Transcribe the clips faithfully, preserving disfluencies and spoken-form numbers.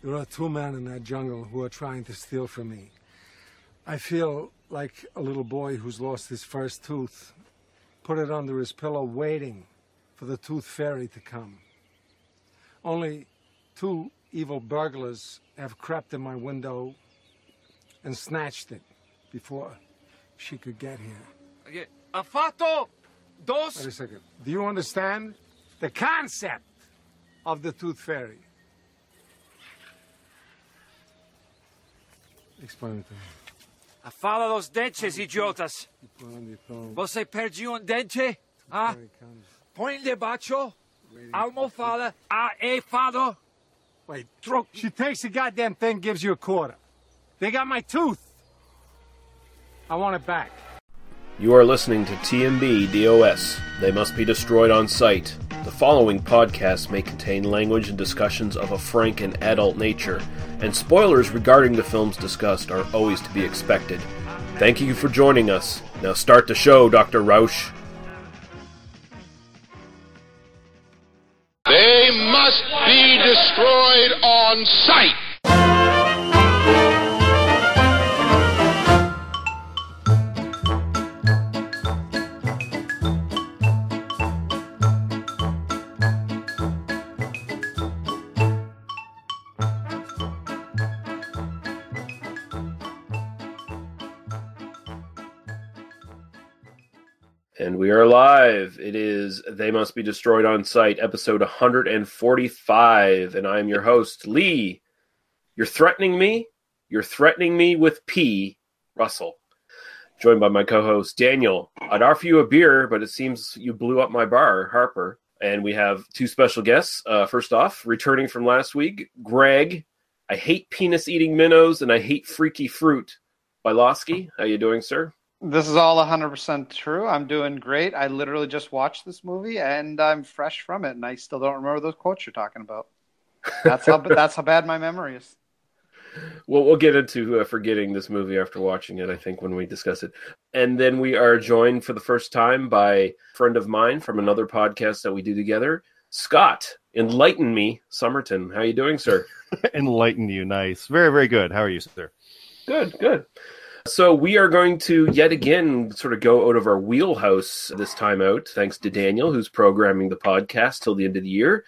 There are two men in that jungle who are trying to steal from me. I feel like a little boy who's lost his first tooth, put it under his pillow waiting for the tooth fairy to come. Only two evil burglars have crept in my window and snatched it before she could get here. Ha fatto dos... Wait a second. Do you understand the concept of the tooth fairy? Explain it to me. A fala los dentes, idiotas. Você perdiu um dente? Ah? Põe debaixo. Almo fala. A e fado. Wait, she takes the goddamn thing, gives you a quarter. They got my tooth. I want it back. You are listening to T M B D O S. They must be destroyed on sight. The following podcast may contain language and discussions of a frank and adult nature, and spoilers regarding the films discussed are always to be expected. Thank you for joining us. Now start the show, Doctor Rausch. They must be destroyed on sight! We are live. It is They Must Be Destroyed on Sight, episode one forty-five, and I am your host, Lee. You're threatening me? You're threatening me with P, Russell. Joined by my co-host, Daniel. I'd offer you a beer, but it seems you blew up my bar, Harper. And we have two special guests. Uh, first off, returning from last week, Greg. I hate penis-eating minnows, and I hate freaky fruit. Bylosky, how you doing, sir? This is all one hundred percent true. I'm doing great. I literally just watched this movie, and I'm fresh from it, and I still don't remember those quotes you're talking about. That's how that's how bad my memory is. Well, we'll get into uh, forgetting this movie after watching it, I think, when we discuss it. And then we are joined for the first time by a friend of mine from another podcast that we do together, Scott. Enlighten me, Somerton. How are you doing, sir? Enlighten you, nice. Very, very good. How are you, sir? Good, good. So we are going to, yet again, sort of go out of our wheelhouse this time out, thanks to Daniel, who's programming the podcast till the end of the year.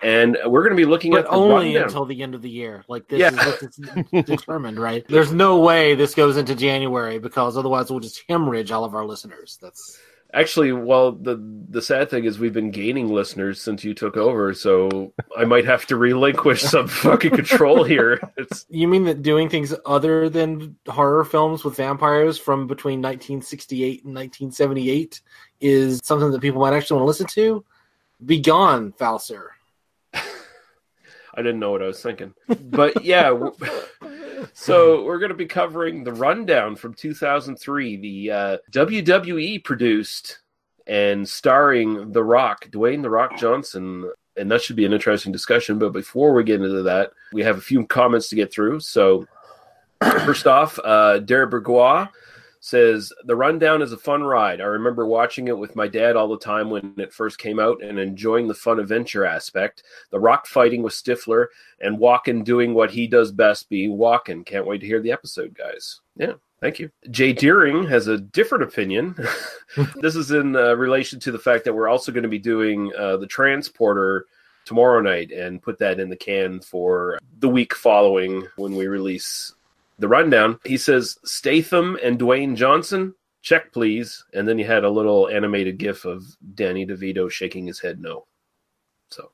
And we're going to be looking but at... But only until the end of the year. Like, this yeah. is what's determined, right? There's no way this goes into January, because otherwise we'll just hemorrhage all of our listeners. That's... Actually, well, the the sad thing is we've been gaining listeners since you took over, so I might have to relinquish some fucking control here. It's... You mean that doing things other than horror films with vampires from between nineteen sixty-eight and nineteen seventy-eight is something that people might actually want to listen to? Be gone, Falser. I didn't know what I was thinking. But yeah... So we're going to be covering the rundown from two thousand three, the uh, W W E produced and starring The Rock, Dwayne The Rock Johnson. And that should be an interesting discussion. But before we get into that, we have a few comments to get through. So first off, uh, Derek Bergois says, the rundown is a fun ride. I remember watching it with my dad all the time when it first came out and enjoying the fun adventure aspect. The Rock fighting with Stifler and Walken doing what he does best, be Walken. Can't wait to hear the episode, guys. Yeah, thank you. Jay Deering has a different opinion. This is in uh, relation to the fact that we're also going to be doing uh, The Transporter tomorrow night and put that in the can for the week following when we release the rundown. He says, Statham and Dwayne Johnson, check please. And then he had a little animated gif of Danny DeVito shaking his head no. So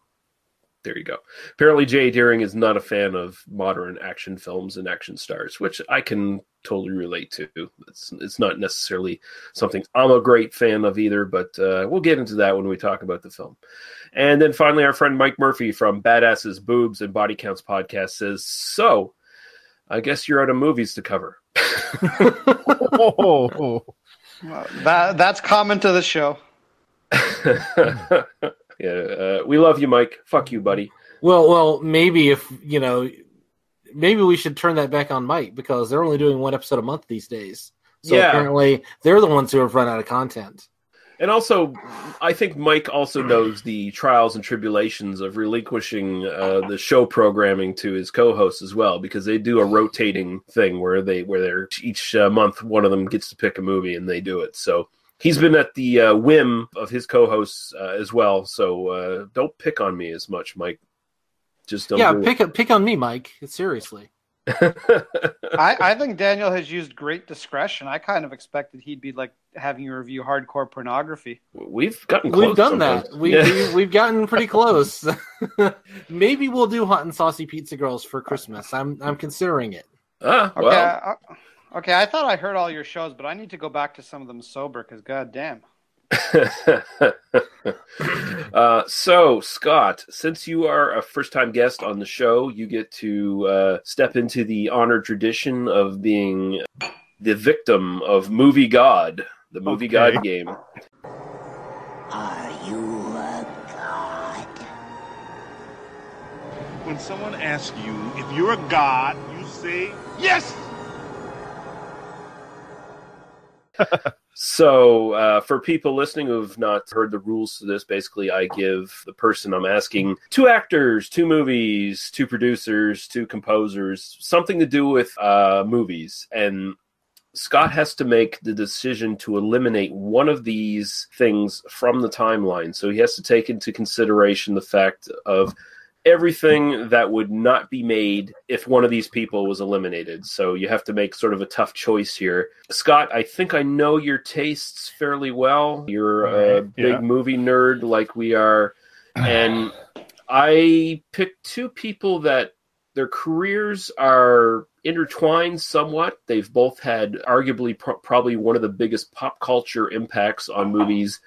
there you go. Apparently Jay Deering is not a fan of modern action films and action stars, which I can totally relate to. It's, it's not necessarily something I'm a great fan of either, but uh, we'll get into that when we talk about the film. And then finally, our friend Mike Murphy from Badasses, Boobs, and Body Counts podcast says, so... I guess you're out of movies to cover. Oh, that, that's common to the show. Yeah, uh, we love you, Mike. Fuck you, buddy. Well, well, maybe if, you know, maybe we should turn that back on Mike, because they're only doing one episode a month these days. So yeah. Apparently they're the ones who have run out of content. And also, I think Mike also knows the trials and tribulations of relinquishing uh, the show programming to his co-hosts as well, because they do a rotating thing where they where they're each uh, month one of them gets to pick a movie and they do it. So he's been at the uh, whim of his co-hosts uh, as well. So uh, don't pick on me as much, Mike. Just don't. Yeah, do pick it. pick on me, Mike. Seriously. I, I think Daniel has used great discretion. I kind of expected he'd be like having you review hardcore pornography. We've gotten close. We've done sometimes. that. We, we we've gotten pretty close. Maybe we'll do hot and saucy pizza girls for Christmas. I'm I'm considering it. Ah, well. Okay. I, okay. I thought I heard all your shows, but I need to go back to some of them sober because goddamn. uh, so, Scott, since you are a first-time guest on the show, you get to uh, step into the honored tradition of being the victim of Movie God, the Movie okay. God game. Are you a god? When someone asks you if you're a god, you say, yes! So uh, for people listening who have not heard the rules to this, basically I give the person I'm asking two actors, two movies, two producers, two composers, something to do with uh, movies. And Scott has to make the decision to eliminate one of these things from the timeline. So he has to take into consideration the fact of everything that would not be made if one of these people was eliminated. So you have to make sort of a tough choice here. Scott, I think I know your tastes fairly well. You're a big yeah. movie nerd like we are. And I picked two people that their careers are intertwined somewhat. They've both had arguably pro- probably one of the biggest pop culture impacts on movies.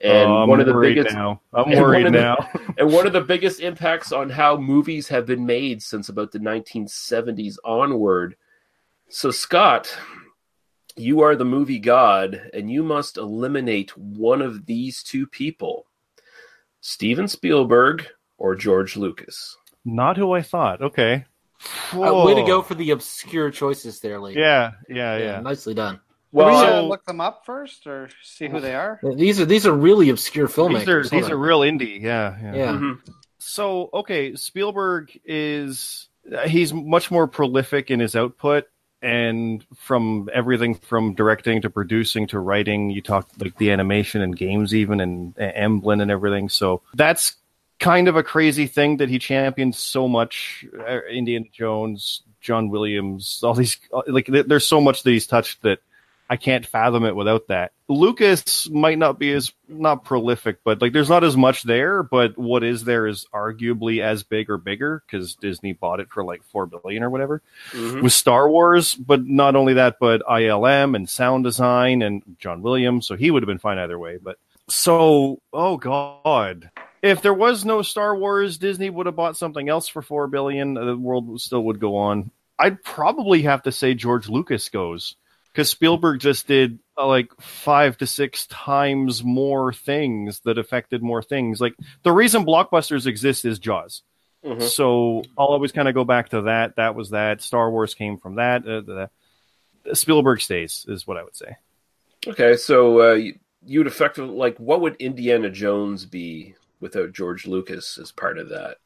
And oh, one of the biggest, now. I'm worried the, now. And one of the biggest impacts on how movies have been made since about the nineteen seventies onward. So, Scott, you are the movie god, and you must eliminate one of these two people, Steven Spielberg or George Lucas. Not who I thought. Okay. Uh, way to go for the obscure choices there, Lee. Yeah, yeah, yeah, yeah. Nicely done. Well, we so, look them up first, or see who they are. These are these are really obscure filmmakers. These are, these are real indie, yeah. yeah. yeah. Mm-hmm. So, okay, Spielberg is he's much more prolific in his output, and from everything from directing to producing to writing, you talk like the animation and games, even and Amblin and everything. So that's kind of a crazy thing that he championed so much. Indiana Jones, John Williams, all these like there's so much that he's touched that. I can't fathom it without that. Lucas might not be as not prolific, but like there's not as much there. But what is there is arguably as big or bigger because Disney bought it for like four billion or whatever mm-hmm. with Star Wars. But not only that, but I L M and sound design and John Williams. So he would have been fine either way. But so, oh God, if there was no Star Wars, Disney would have bought something else for four billion. The world still would go on. I'd probably have to say George Lucas goes. Because Spielberg just did uh, like five to six times more things that affected more things. Like the reason blockbusters exist is Jaws. Mm-hmm. So I'll always kind of go back to that. That was that. Star Wars came from that. Uh, the Spielberg stays is what I would say. Okay, so uh, you would effectively like what would Indiana Jones be without George Lucas as part of that?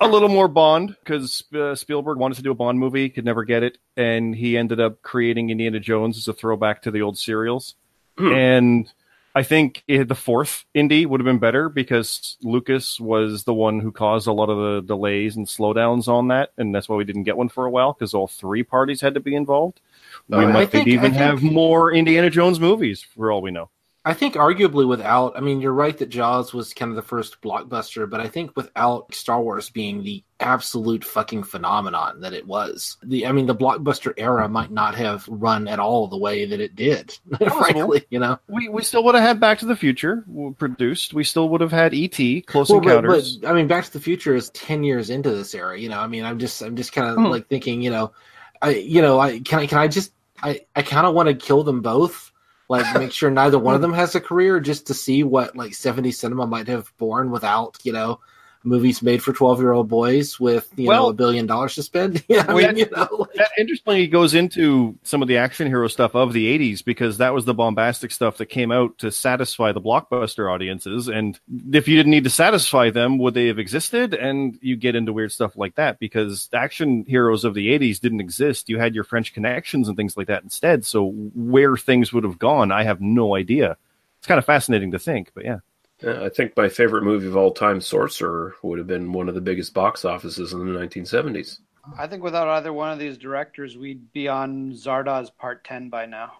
A little more Bond, because uh, Spielberg wanted to do a Bond movie, could never get it, and he ended up creating Indiana Jones as a throwback to the old serials. Mm. And I think it, the fourth Indy would have been better, because Lucas was the one who caused a lot of the delays and slowdowns on that, and that's why we didn't get one for a while, because all three parties had to be involved. We uh, might think, even think... have more Indiana Jones movies, for all we know. I think arguably without, I mean, you're right that Jaws was kind of the first blockbuster, but I think without Star Wars being the absolute fucking phenomenon that it was, the I mean, the blockbuster era might not have run at all the way that it did, frankly, you know? We we still would have had Back to the Future produced. We still would have had E T, Close well, Encounters. But, but, I mean, Back to the Future is ten years into this era, you know? I mean, I'm just I'm just kind of hmm. like thinking, you know, I you know, I can I, can I just, I, I kind of want to kill them both. Like, make sure neither one of them has a career just to see what, like, seventies cinema might have borne without, you know, movies made for twelve-year-old boys with, you well, know, a billion dollars to spend. Yeah, I mean, that, you know, like... that interestingly goes into some of the action hero stuff of the eighties, because that was the bombastic stuff that came out to satisfy the blockbuster audiences. And if you didn't need to satisfy them, would they have existed? And you get into weird stuff like that, because action heroes of the eighties didn't exist. You had your French Connections and things like that instead. So where things would have gone, I have no idea. It's kind of fascinating to think, but yeah. I think my favorite movie of all time, Sorcerer, would have been one of the biggest box offices in the nineteen seventies. I think without either one of these directors, we'd be on Zardoz Part ten by now.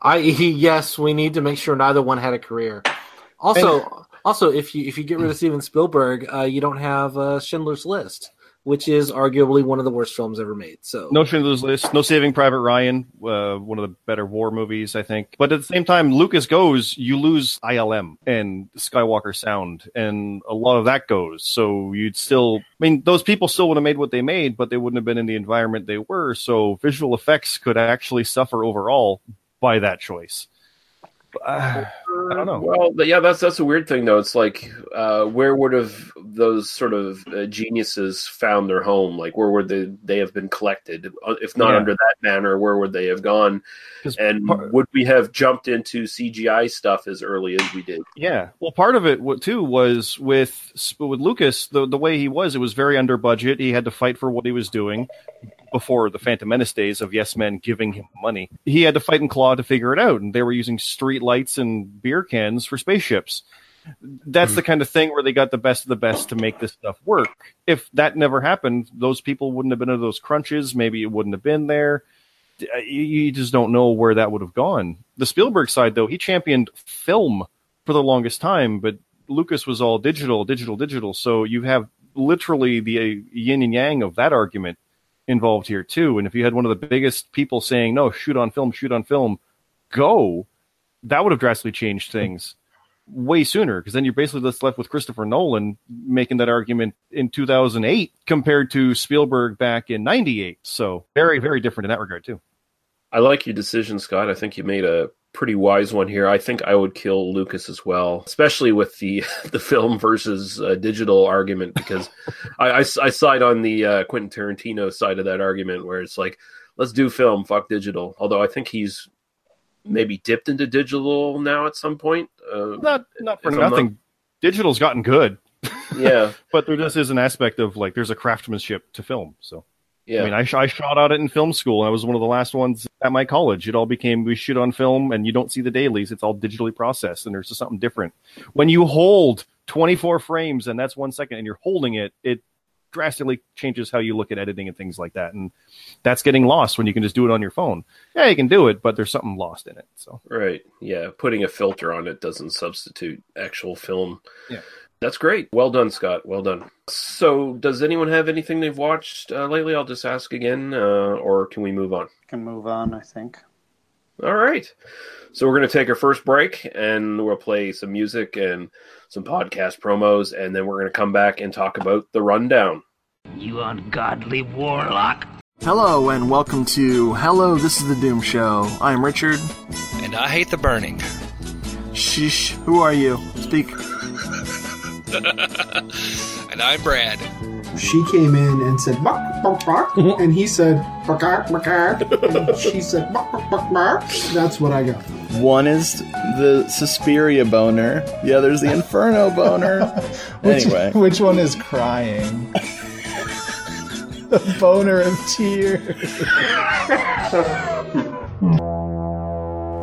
I yes, we need to make sure neither one had a career. Also, and, also, if you if you get rid of Steven Spielberg, uh, you don't have uh, Schindler's List, which is arguably one of the worst films ever made. So no Schindler's List, no Saving Private Ryan, uh, one of the better war movies, I think. But at the same time, Lucas goes, you lose I L M and Skywalker Sound, and a lot of that goes. So you'd still, I mean, those people still would have made what they made, but they wouldn't have been in the environment they were. So visual effects could actually suffer overall by that choice. Uh, I don't know. Well, yeah, that's that's a weird thing, though. It's like, uh, where would have those sort of uh, geniuses found their home? Like, where would they, they have been collected? If not yeah. under that manner, where would they have gone? And part, would we have jumped into C G I stuff as early as we did? Yeah. Well, part of it, too, was with with Lucas, the, the way he was, it was very under budget. He had to fight for what he was doing. Before the Phantom Menace days of Yes Men giving him money, he had to fight and claw to figure it out, and they were using street lights and beer cans for spaceships. That's the kind of thing where they got the best of the best to make this stuff work. If that never happened, those people wouldn't have been under those crunches. Maybe it wouldn't have been there. You just don't know where that would have gone. The Spielberg side, though, he championed film for the longest time, but Lucas was all digital, digital, digital. So you have literally the yin and yang of that argument involved here too. And if you had one of the biggest people saying, no, shoot on film, shoot on film, go, that would have drastically changed things way sooner, because then you're basically just left with Christopher Nolan making that argument in two thousand eight compared to Spielberg back in ninety-eight. So very, very different in that regard too. I like your decision, Scott. I think you made a pretty wise one here. I think I would kill Lucas as well, especially with the the film versus uh, digital argument, because I, I, I side on the uh, Quentin Tarantino side of that argument, where it's like, let's do film, fuck digital. Although I think he's maybe dipped into digital now at some point. Uh, not not for nothing. Not... Digital's gotten good. Yeah. But there just is an aspect of, like, there's a craftsmanship to film, so. Yeah. I mean, I, sh- I shot on it in film school, and I was one of the last ones at my college. It all became, we shoot on film, and you don't see the dailies. It's all digitally processed, and there's just something different. When you hold twenty-four frames, and that's one second, and you're holding it, it drastically changes how you look at editing and things like that, and that's getting lost when you can just do it on your phone. Yeah, you can do it, but there's something lost in it. So right, yeah, putting a filter on it doesn't substitute actual film. Yeah. That's great. Well done, Scott. Well done. So does anyone have anything they've watched uh, lately? I'll just ask again, uh, or can we move on? Can move on, I think. All right. So we're going to take our first break, and we'll play some music and some podcast promos, and then we're going to come back and talk about the rundown. You ungodly warlock. Hello, and welcome to Hello, This is the Doom Show. I'm Richard. And I hate the burning. Shh. Who are you? Speak. And I'm Brad. She came in and said, bark, bark, bark, and he said, bark, bark, bark, and she said, bark, bark, bark, bark. That's what I got. One is the Suspiria boner, the other is the Inferno boner. which, anyway. Which one is crying? The boner of tears.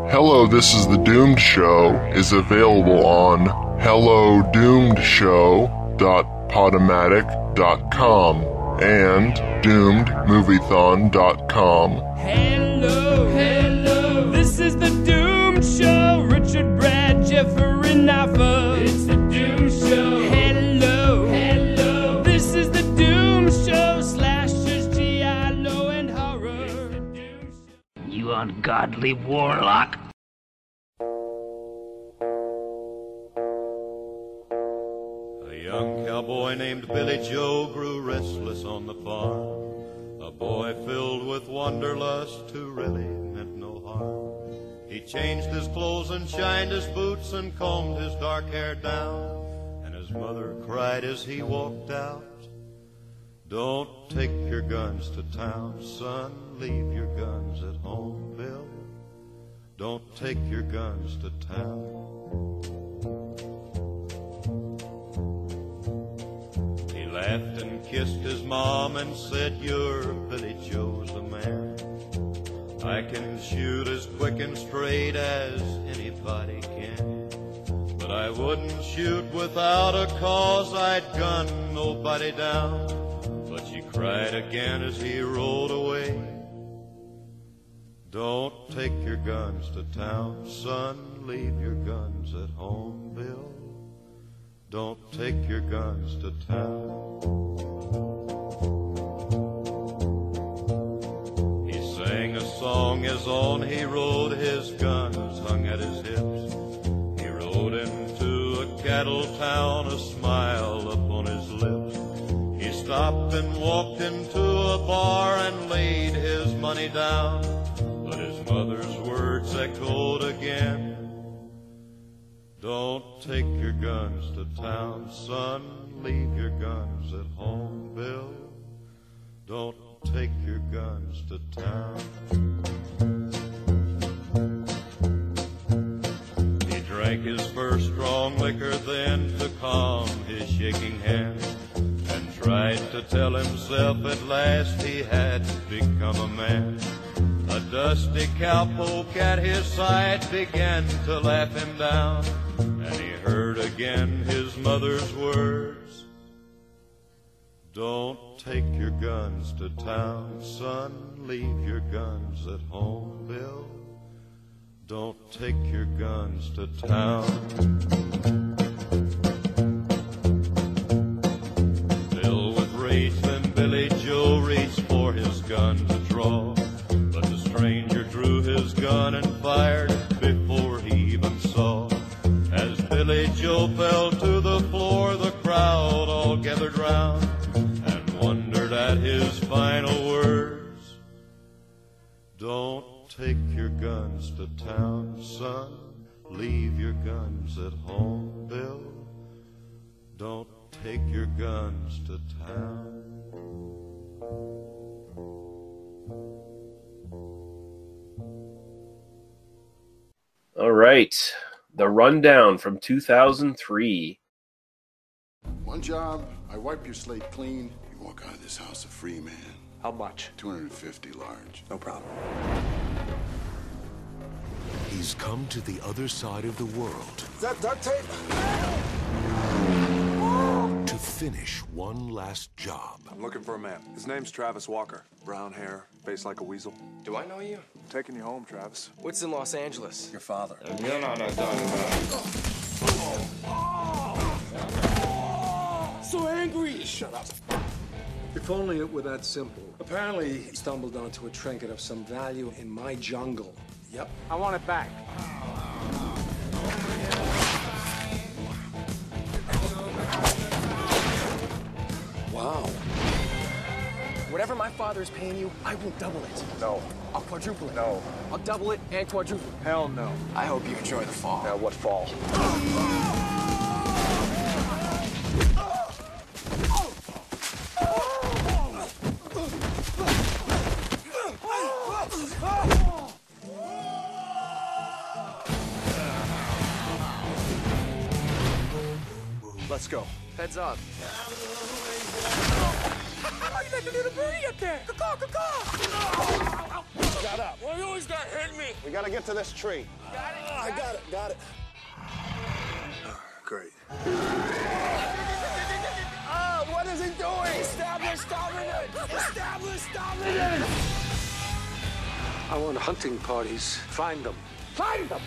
Hello, This is the Doomed Show is available on hello doomed show dot podomatic dot com and doomed movie thon dot com. Hello, hello, this is the Doom Show. Richard, Brad, Jeffrey, Nava. It's the Doom Show. Hello, hello, this is the Doom Show. Slashers, Giallo, and horror. It's the Doom Show. You ungodly warlock. A boy named Billy Joe grew restless on the farm. A boy filled with wanderlust who really meant no harm. He changed his clothes and shined his boots and combed his dark hair down. And as His mother cried as he walked out, "Don't take your guns to town, son, leave your guns at home, Bill. Don't take your guns to town." He laughed and kissed his mom and said, "You're Billy Joe's the man. I can shoot as quick and straight as anybody can, but I wouldn't shoot without a cause. I'd gun nobody down." She cried again as he rolled away, "Don't take your guns to town, son, leave your guns at home, Bill. Don't take your guns to town." He sang a song as on he rode, his guns hung at his hips. He rode into a cattle town, a smile upon his lips. Stopped and walked into a bar and laid his money down, but his mother's words echoed again, "Don't take your guns to town, son, leave your guns at home, Bill. Don't take your guns to town." He drank his first strong liquor then to calm his shaking hand, tried to tell himself at last he had become a man. A dusty cowpoke at his side began to laugh him down, and he heard again his mother's words, "Don't take your guns to town, son, leave your guns at home, Bill. Don't take your guns to town." Then Billy Joe reached for his gun to draw, but the stranger drew his gun and fired before he even saw. As Billy Joe fell to the floor, the crowd all gathered round and wondered at his final words, "Don't take your guns to town, son, leave your guns at home, Bill. Don't take your guns to town." All right, the rundown from two thousand three. One job, I wipe your slate clean. You walk out of this house a free man. How much? two hundred fifty large. No problem. He's come to the other side of the world. Is that duct tape? Finish one last job. I'm looking for a man. His name's Travis Walker. Brown hair, face like a weasel. Do I know you? I'm taking you home, Travis. What's in Los Angeles? Your father. No, no, no, no. So angry! Shut up. If only it were that simple. Apparently, he stumbled onto a trinket of some value in my jungle. Yep. I want it back. Wow. Whatever my father's paying you, I will double it. No. I'll quadruple it. No. I'll double it and quadruple it. Hell no. I hope you enjoy the fall. Now what fall? Let's go. Heads up. How you let the little birdie up there? Caw, caw, caw. Shut up. Why you always got to hit me? We got to get to this tree. Got it? Got I got it. it. Got it. Great. Oh, what is he doing? Establish dominance. Establish dominance. I want hunting parties. Find them. Find them.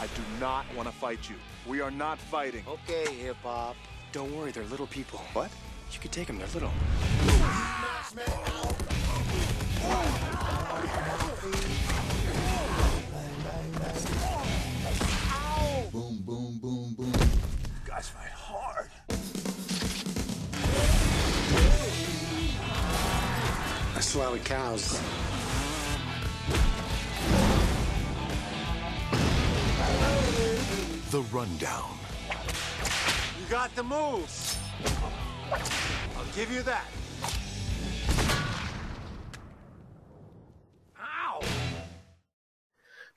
I do not want to fight you. We are not fighting. Okay, hip-hop. Don't worry, they're little people. What? You can take them, they're little. Ow. Boom, boom, boom, boom. You guys fight hard. I slaughtered cows. The Rundown. got the moves. I'll give you that. Ow!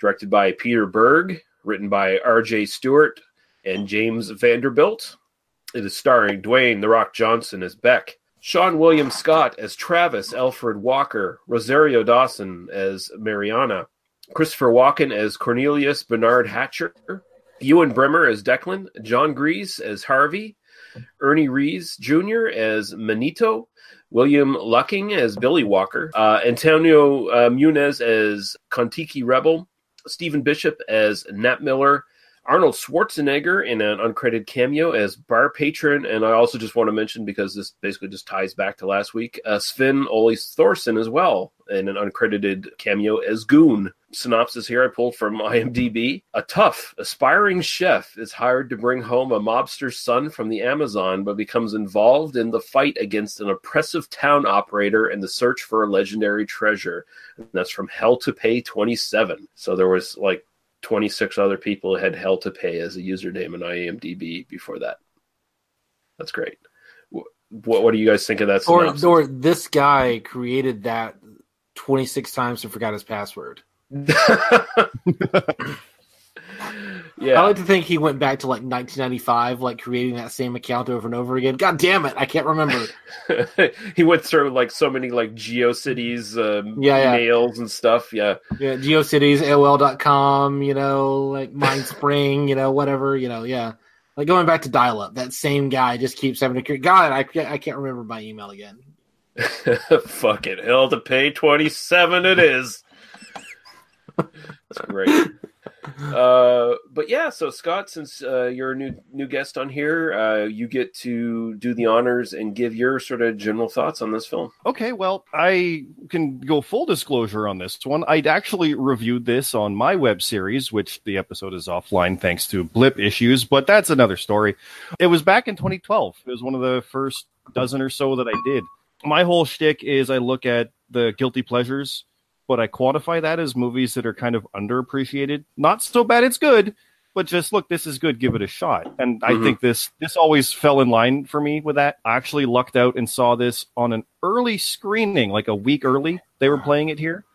Directed by Peter Berg, written by R J Stewart and James Vanderbilt. It is starring Dwayne "The Rock" Johnson as Beck, Sean William Scott as Travis Alfred Walker, Rosario Dawson as Mariana, Christopher Walken as Cornelius Bernard Hatcher, Ewan Bremer as Declan, John Grease as Harvey, Ernie Reyes Junior as Manito, William Lucking as Billy Walker, uh, Antonio uh, Munez as Contiki Rebel, Stephen Bishop as Nat Miller, Arnold Schwarzenegger in an uncredited cameo as bar patron, and I also just want to mention, because this basically just ties back to last week, uh, Sven Ole Thorsen as well in an uncredited cameo as Goon. Synopsis here I pulled from IMDb. A tough, aspiring chef is hired to bring home a mobster's son from the Amazon, but becomes involved in the fight against an oppressive town operator and the search for a legendary treasure. And that's from Hell to Pay twenty-seven. So there was like twenty-six other people had Hell to Pay as a username in IMDb before that. That's great. What, what do you guys think of that synopsis? Or, or this guy created that twenty-six times and forgot his password. Yeah, I like to think he went back to like nineteen ninety-five, like creating that same account over and over again. God damn it, I can't remember. He went through like so many like GeoCities um, yeah, yeah. mails and stuff. Yeah, yeah, GeoCities, A O L dot com, you know, like MindSpring, you know, whatever, you know, yeah, like going back to dial-up. That same guy just keeps having to. God, I I can't remember my email again. Fuck it, Hell to Pay twenty-seven. It is. That's great. Uh, but yeah, so Scott, since uh, you're a new new guest on here, uh, you get to do the honors and give your sort of general thoughts on this film. Okay, well, I can go full disclosure on this one. I'd actually reviewed this on my web series, which the episode is offline thanks to blip issues, but that's another story. It was back in twenty twelve. It was one of the first dozen or so that I did. My whole shtick is I look at the guilty pleasures, but I quantify that as movies that are kind of underappreciated. Not so bad it's good, but just, look, this is good, give it a shot. And mm-hmm. I think this this always fell in line for me with that. I actually lucked out and saw this on an early screening, like a week early. They were playing it here.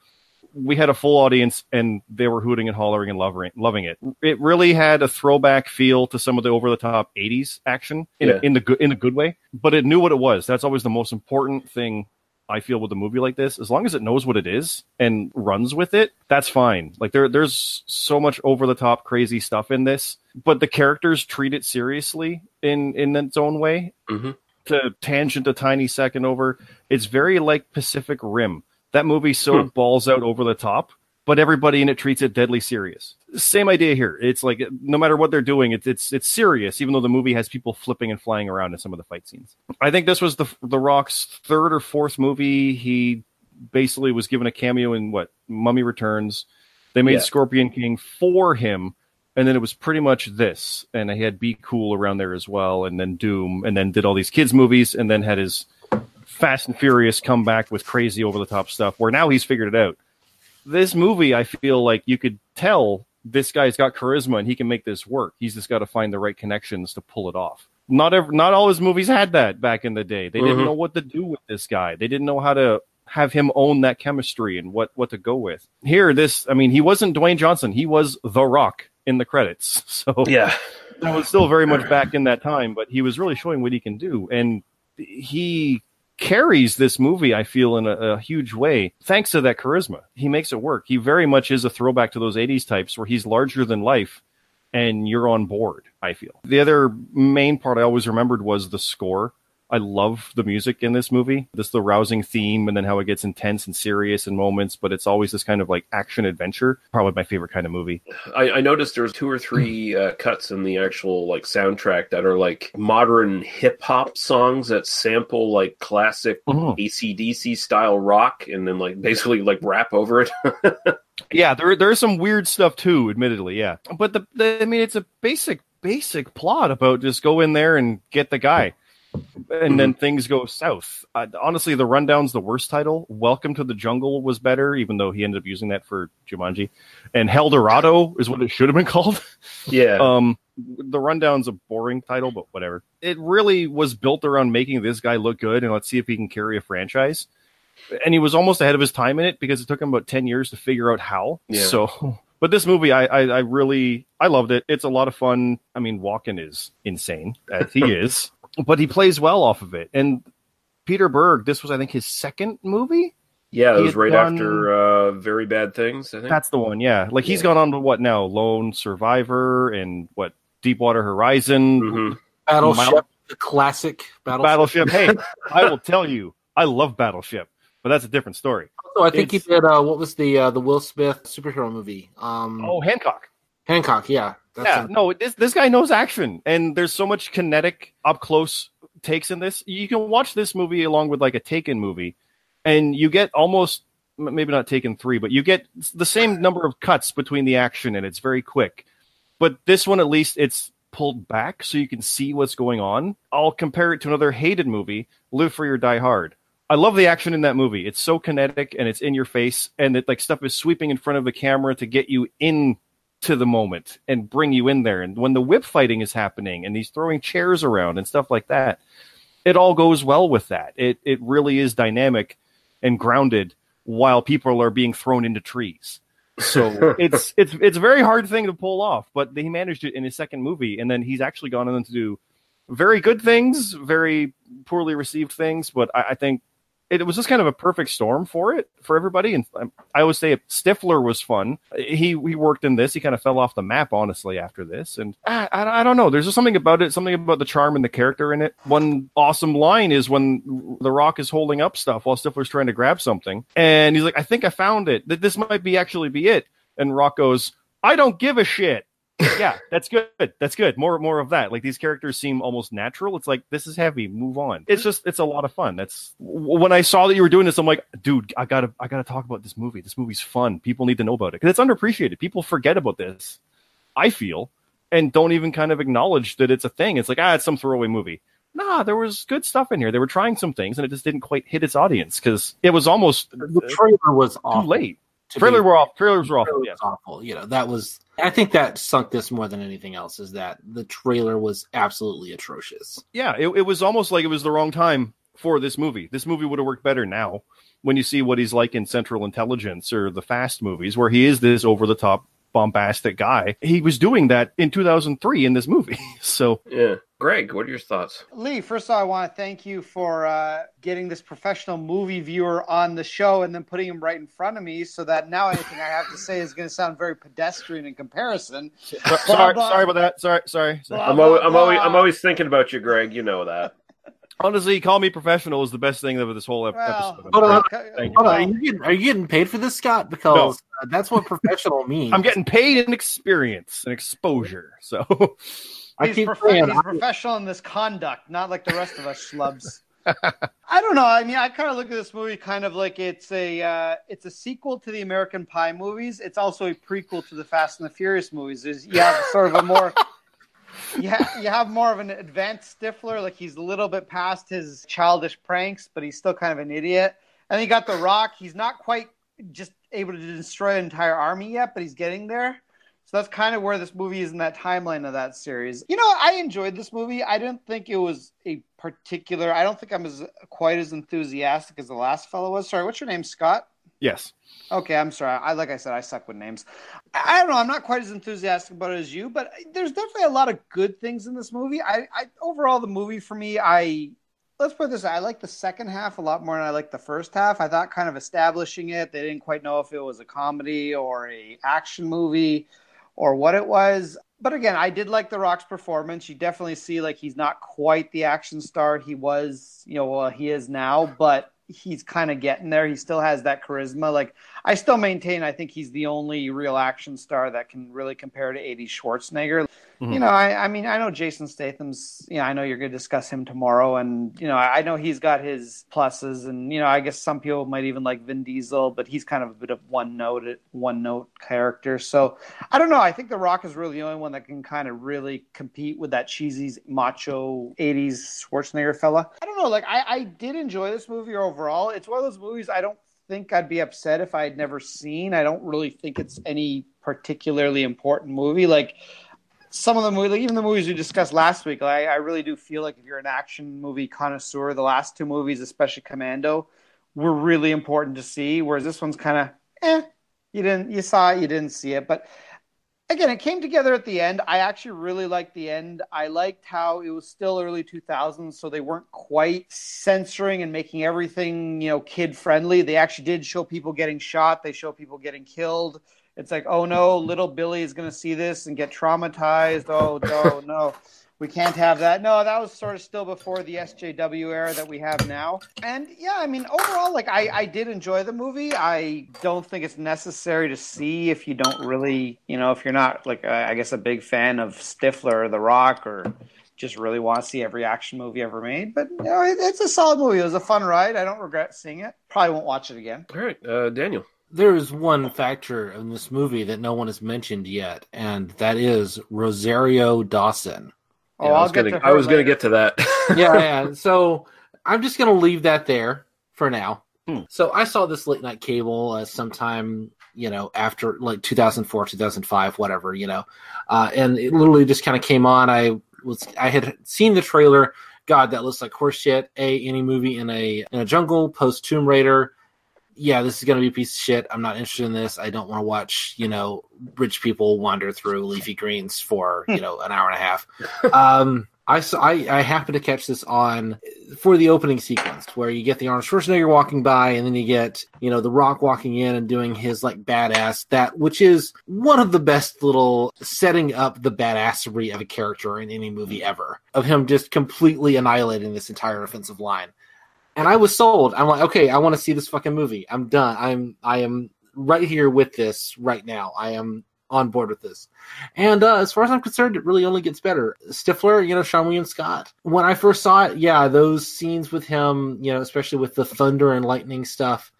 We had a full audience, and they were hooting and hollering and loving it. It really had a throwback feel to some of the over-the-top eighties action in, yeah. in, the good, in a good way. But it knew what it was. That's always the most important thing I feel with a movie like this. As long as it knows what it is and runs with it, that's fine. Like there, there's so much over-the-top crazy stuff in this, but the characters treat it seriously in, in its own way. Mm-hmm. To tangent a tiny second over, it's very like Pacific Rim. That movie so hmm. balls out over the top, but everybody in it treats it deadly serious. Same idea here. It's like no matter what they're doing, it's it's it's serious, even though the movie has people flipping and flying around in some of the fight scenes. I think this was the the Rock's third or fourth movie. He basically was given a cameo in what, Mummy Returns. They made yeah. Scorpion King for him, and then it was pretty much this. And he had Be Cool around there as well, and then Doom, and then did all these kids movies, and then had his Fast and Furious comeback with crazy over the top stuff, where now he's figured it out. This movie, I feel like you could tell this guy's got charisma and he can make this work. He's just got to find the right connections to pull it off. Not every, not all his movies had that back in the day. They mm-hmm. didn't know what to do with this guy. They didn't know how to have him own that chemistry and what, what to go with. Here, this, I mean, he wasn't Dwayne Johnson. He was The Rock in the credits. So yeah, that was still very much back in that time, but he was really showing what he can do. And he carries this movie, I feel, in a, a huge way, thanks to that charisma. He makes it work. He very much is a throwback to those eighties types where he's larger than life and you're on board, I feel. The other main part I always remembered was the score. I love the music in this movie. This the rousing theme, and then how it gets intense and serious in moments, but it's always this kind of like action adventure. Probably my favorite kind of movie. I, I noticed there was two or three uh, cuts in the actual like soundtrack that are like modern hip hop songs that sample like classic mm-hmm. A C D C style rock, and then like basically like rap over it. Yeah, there there's some weird stuff too, admittedly. Yeah, but the, the I mean, it's a basic basic plot about just go in there and get the guy. And then things go south. Uh, honestly, The Rundown's the worst title. Welcome to the Jungle was better, even though he ended up using that for Jumanji. And Hell Dorado is what it should have been called. Yeah. Um, The Rundown's a boring title, but whatever. It really was built around making this guy look good, and let's see if he can carry a franchise. And he was almost ahead of his time in it because it took him about ten years to figure out how. Yeah. So, but this movie, I, I, I really, I loved it. It's a lot of fun. I mean, Walken is insane, as he is, but he plays well off of it. And Peter Berg, this was, I think, his second movie. Yeah, it was right done... after uh, Very Bad Things, I think. That's the one, yeah. Like, he's yeah. gone on to what now? Lone Survivor and what? Deepwater Horizon. Mm-hmm. Battleship, Mil- the classic Battleship. Battleship. Hey, I will tell you, I love Battleship, but that's a different story. Also, I think it's... he did, uh, what was the uh, the Will Smith superhero movie? Um, oh, Hancock. Hancock, yeah. That's yeah, a... no, this, this guy knows action, and there's so much kinetic, up-close takes in this. You can watch this movie along with, like, a Taken movie, and you get almost, maybe not Taken three, but you get the same number of cuts between the action, and it's very quick. But this one, at least, it's pulled back so you can see what's going on. I'll compare it to another hated movie, Live Free or Die Hard. I love the action in that movie. It's so kinetic, and it's in your face, and it, like, stuff is sweeping in front of the camera to get you in to the moment and bring you in there. And when the whip fighting is happening and he's throwing chairs around and stuff like that, it all goes well with that. It it really is dynamic and grounded while people are being thrown into trees. So it's it's it's a very hard thing to pull off, but he managed it in his second movie, and then he's actually gone on to do very good things, very poorly received things, but I, I think it was just kind of a perfect storm for it, for everybody. And I always say Stifler was fun. He he worked in this. He kind of fell off the map, honestly, after this. And I, I, I don't know. There's just something about it, something about the charm and the character in it. One awesome line is when The Rock is holding up stuff while Stifler's trying to grab something. And he's like, I think I found it. That This might be actually be it. And Rock goes, I don't give a shit. Yeah, that's good. That's good. More more of that. Like, these characters seem almost natural. It's like, this is heavy. Move on. It's just, it's a lot of fun. That's when I saw that you were doing this, I'm like, dude, I gotta I gotta talk about this movie. This movie's fun. People need to know about it because it's underappreciated. People forget about this, I feel, and don't even kind of acknowledge that it's a thing. It's like, ah, it's some throwaway movie. Nah, there was good stuff in here. They were trying some things, and it just didn't quite hit its audience because it was almost the trailer was awful. Too late. Trailers were awful. Trailers were awful. Yeah, awful. You know, that was. I think that sunk this more than anything else is that the trailer was absolutely atrocious. Yeah, it, it was almost like it was the wrong time for this movie. This movie would have worked better now when you see what he's like in Central Intelligence or the Fast movies, where he is this over the top bombastic guy. He was doing that in two thousand three in this movie. So yeah. Greg, what are your thoughts? Lee, first of all, I want to thank you for uh, getting this professional movie viewer on the show and then putting him right in front of me so that now anything I have to say is going to sound very pedestrian in comparison. Sorry, blah, blah. sorry about that. Sorry, sorry. sorry. Blah, I'm, always, blah, I'm, always, I'm always thinking about you, Greg. You know that. Honestly, call me professional is the best thing of this whole ep- well, episode. Hold on, hold on. Are, you getting, are you getting paid for this, Scott? Because no. uh, that's what professional means. I'm getting paid in experience and exposure. So... He's, I prof- saying, he's professional in this conduct, not like the rest of us schlubs. I don't know. I mean, I kind of look at this movie kind of like it's a uh, it's a sequel to the American Pie movies. It's also a prequel to the Fast and the Furious movies. There's, you have sort of a more you, ha- you have more of an advanced Stifler. Like, he's a little bit past his childish pranks, but he's still kind of an idiot. And you got The Rock. He's not quite just able to destroy an entire army yet, but he's getting there. So that's kind of where this movie is in that timeline of that series. You know, I enjoyed this movie. I didn't think it was a particular... I don't think I'm as quite as enthusiastic as the last fellow was. Sorry, what's your name, Scott? Yes. Okay, I'm sorry. I Like I said, I suck with names. I, I don't know. I'm not quite as enthusiastic about it as you, but there's definitely a lot of good things in this movie. I, I overall, the movie for me, I... Let's put it this way. I like the second half a lot more than I like the first half. I thought kind of establishing it. They didn't quite know if it was a comedy or an action movie or what it was. But again, I did like The Rock's performance. You definitely see, like, he's not quite the action star he was, you know, well, he is now, but he's kind of getting there. He still has that charisma. Like, I still maintain, I think he's the only real action star that can really compare to eighties Schwarzenegger. Mm-hmm. You know, I, I mean, I know Jason Statham's, you know, I know you're going to discuss him tomorrow, and, you know, I know he's got his pluses, and, you know, I guess some people might even like Vin Diesel, but he's kind of a bit of one note, one note character. So I don't know. I think The Rock is really the only one that can kind of really compete with that cheesy macho eighties Schwarzenegger fella. I don't know. Like, I, I did enjoy this movie overall. It's one of those movies I don't think I'd be upset if I had never seen. I don't really think it's any particularly important movie. Like, some of the movies, like even the movies we discussed last week, like, I really do feel like if you're an action movie connoisseur, the last two movies, especially Commando, were really important to see. Whereas this one's kind of, eh, you didn't, you saw it, you didn't see it. But again, it came together at the end. I actually really liked the end. I liked how it was still early two thousands, so they weren't quite censoring and making everything, you know, kid friendly. They actually did show people getting shot. They show people getting killed. It's like, oh no, little Billy is going to see this and get traumatized. Oh no, no, we can't have that. No, that was sort of still before the S J W era that we have now. And yeah, I mean, overall, like I, I did enjoy the movie. I don't think it's necessary to see if you don't really, you know, if you're not like, uh, I guess, a big fan of Stifler or The Rock, or just really want to see every action movie ever made. But you know, it, it's a solid movie. It was a fun ride. I don't regret seeing it. Probably won't watch it again. All right, uh, Daniel. There is one factor in this movie that no one has mentioned yet, and that is Rosario Dawson. Oh, yeah, I was going to I was going to get to that. yeah, yeah. So I'm just going to leave that there for now. Hmm. So I saw this late night cable uh, sometime, you know, after like two thousand four, two thousand five, whatever, you know, uh, and it literally just kind of came on. I was I had seen the trailer. God, that looks like horse shit. A any movie in a in a jungle post Tomb Raider. Yeah, this is going to be a piece of shit. I'm not interested in this. I don't want to watch, you know, rich people wander through leafy greens for, you know, an hour and a half. Um, I, saw, I I happened to catch this on for the opening sequence where you get the Arnold Schwarzenegger walking by, and then you get, you know, The Rock walking in and doing his like badass, that which is one of the best little setting up the badassery of a character in any movie ever, of him just completely annihilating this entire offensive line. And I was sold. I'm like, okay, I want to see this fucking movie. I'm done. I'm I am right here with this right now. I am on board with this. And uh, as far as I'm concerned, it really only gets better. Stifler, you know, Sean William Scott. When I first saw it, yeah, those scenes with him, you know, especially with the thunder and lightning stuff,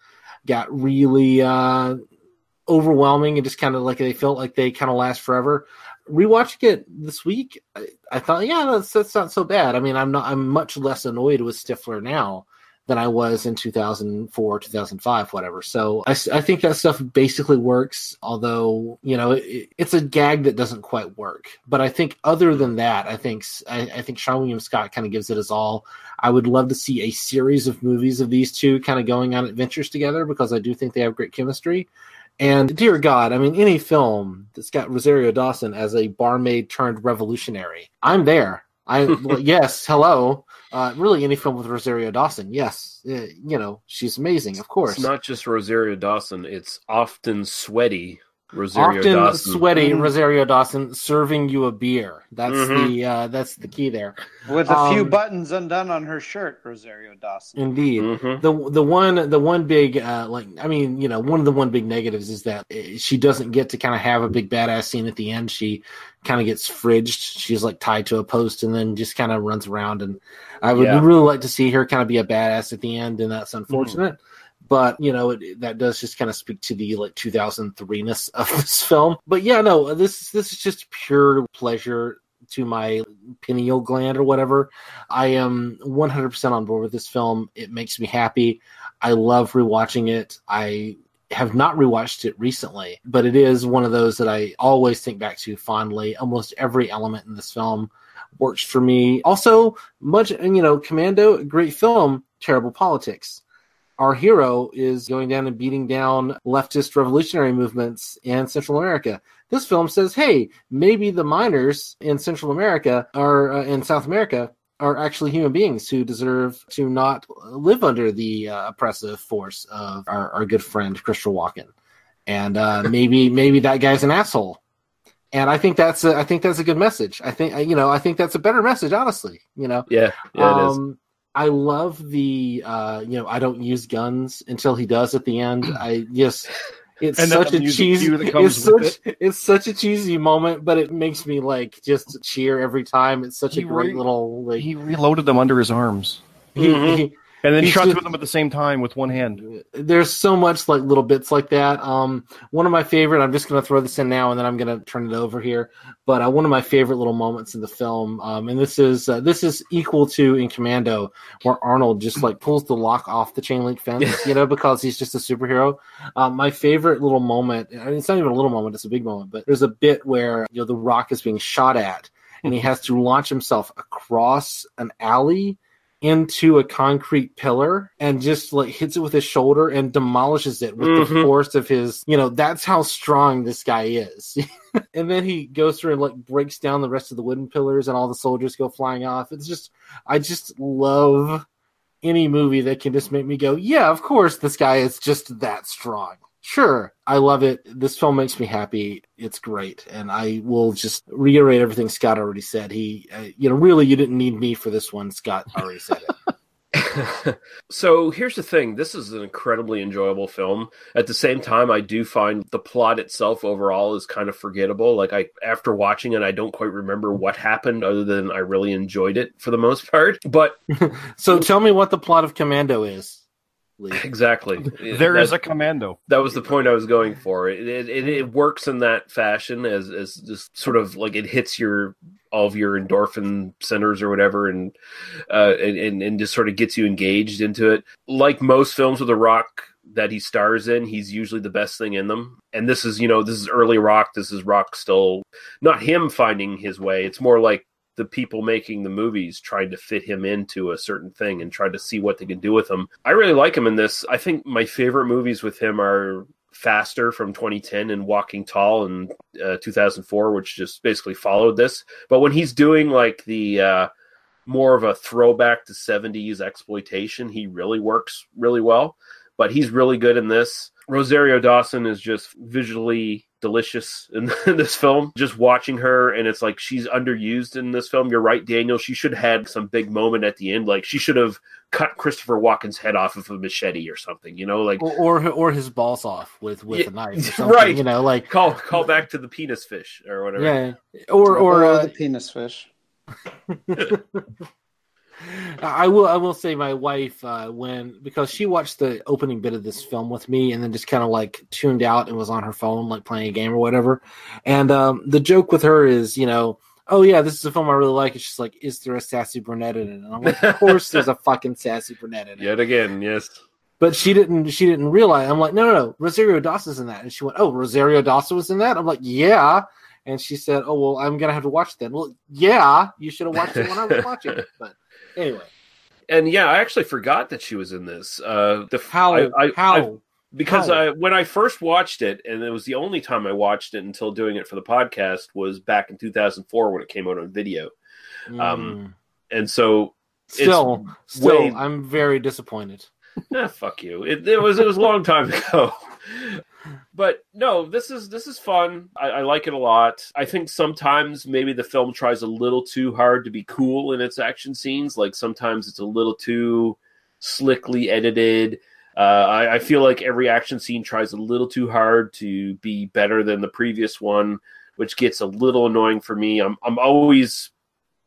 got really uh, overwhelming and just kind of like they felt like they kind of last forever. Rewatching it this week, I, I thought, yeah, that's that's not so bad. I mean, I'm not. I'm much less annoyed with Stifler now than I was in two thousand four, two thousand five, whatever. So I, I think that stuff basically works, although, you know, it, it's a gag that doesn't quite work. But I think other than that, I think I, I think Sean William Scott kind of gives it his all. I would love to see a series of movies of these two kind of going on adventures together, because I do think they have great chemistry. And dear God, I mean, any film that's got Rosario Dawson as a barmaid turned revolutionary, I'm there. I yes, hello. Uh, really, any film with Rosario Dawson, yes, uh, you know, she's amazing, of course. It's not just Rosario Dawson; it's often sweaty Rosario often Dawson. Often sweaty mm-hmm. Rosario Dawson serving you a beer. That's mm-hmm. the uh, that's the key there. With a um, few buttons undone on her shirt, Rosario Dawson. Indeed, mm-hmm. the the one the one big uh, like I mean, you know, one of the one big negatives is that she doesn't get to kind of have a big badass scene at the end. She kind of gets fridged. She's like tied to a post and then just kind of runs around. And I would yeah. really like to see her kind of be a badass at the end. And that's unfortunate, mm-hmm. but you know, it, that does just kind of speak to the like two thousand three-ness of this film. But yeah, no, this, this is just pure pleasure to my pineal gland or whatever. I am one hundred percent on board with this film. It makes me happy. I love rewatching it. I have not rewatched it recently, but it is one of those that I always think back to fondly. Almost every element in this film works for me. Also, much, you know, Commando, great film, terrible politics. Our hero is going down and beating down leftist revolutionary movements in Central America. This film says, hey, maybe the miners in Central America or uh, in South America are actually human beings who deserve to not live under the uh, oppressive force of our, our good friend Christopher Walken, and uh, maybe maybe that guy's an asshole. And I think that's a, I think that's a good message. I think you know I think that's a better message, honestly. You know, yeah, yeah, it um, is. I love the uh, you know I don't use guns until he does at the end. I just. It's and such a cheesy, it's such, it. it's such a cheesy moment, but it makes me like just cheer every time. It's such he a great re- little. Like, he reloaded them under his arms. He, mm-hmm. he, And then shots with them at the same time with one hand. There's so much like little bits like that. Um, one of my favorite, I'm just going to throw this in now and then I'm going to turn it over here. But uh, one of my favorite little moments in the film, um, and this is uh, this is equal to in Commando, where Arnold just like pulls the lock off the chain link fence, you know, because he's just a superhero. Uh, my favorite little moment, I mean, it's not even a little moment, it's a big moment, but there's a bit where, you know, The Rock is being shot at and he has to launch himself across an alley into a concrete pillar and just like hits it with his shoulder and demolishes it with mm-hmm. the force of his, you know, that's how strong this guy is. And then he goes through and like breaks down the rest of the wooden pillars and all the soldiers go flying off. It's just, I just love any movie that can just make me go, yeah, of course this guy is just that strong. Sure, I love it. This film makes me happy. It's great. And I will just reiterate everything Scott already said. He, uh, you know, really, you didn't need me for this one. Scott already said it. So here's the thing. This is an incredibly enjoyable film. At the same time, I do find the plot itself overall is kind of forgettable. Like, I, after watching it, I don't quite remember what happened other than I really enjoyed it for the most part. But so tell me what the plot of Commando is. Exactly. There that, is a Commando. That was the point I was going for. It it, it, it works in that fashion as, as just sort of like it hits your all of your endorphin centers or whatever, and uh, and and just sort of gets you engaged into it. Like most films with The Rock that he stars in, he's usually the best thing in them. And this is, you know, this is early Rock. This is Rock still not him finding his way. It's more like the people making the movies tried to fit him into a certain thing and tried to see what they can do with him. I really like him in this. I think my favorite movies with him are Faster from twenty ten and Walking Tall in uh, two thousand four, which just basically followed this. But when he's doing like the uh, more of a throwback to seventies exploitation, he really works really well. But he's really good in this. Rosario Dawson is just visually delicious in, in this film. Just watching her, and it's like she's underused in this film. You're right, Daniel. She should have had some big moment at the end. Like, she should have cut Christopher Walken's head off of a machete or something, you know? Like, Or or, or his balls off with, with yeah, a knife or something, right. You know, like... Call call back to the penis fish or whatever. Yeah, or... or uh, the penis fish. I will. I will say, my wife, uh, when because she watched the opening bit of this film with me, and then just kind of like tuned out and was on her phone, like playing a game or whatever. And um, the joke with her is, you know, oh yeah, this is a film I really like. It's just like, is there a sassy brunette in it? And I'm like, of course, there's a fucking sassy brunette in it. Yet again, yes. But she didn't. She didn't realize. I'm like, no, no, no. Rosario Dawson's in that, and she went, oh, Rosario Dawson was in that. I'm like, yeah. And she said, oh, well, I'm going to have to watch it then. Well, yeah, you should have watched it when I was watching it. But anyway. And, yeah, I actually forgot that she was in this. Uh, the, how? I, I, how? I, because how? I, when I first watched it, and it was the only time I watched it until doing it for the podcast, was back in two thousand four when it came out on video. Mm. Um, and so still, it's still, way... I'm very disappointed. Nah, fuck you. It, it was it was a long time ago. But no, this is this is fun. I, I like it a lot. I think sometimes maybe the film tries a little too hard to be cool in its action scenes. Like, sometimes it's a little too slickly edited. Uh, I, I feel like every action scene tries a little too hard to be better than the previous one, which gets a little annoying for me. I'm I'm always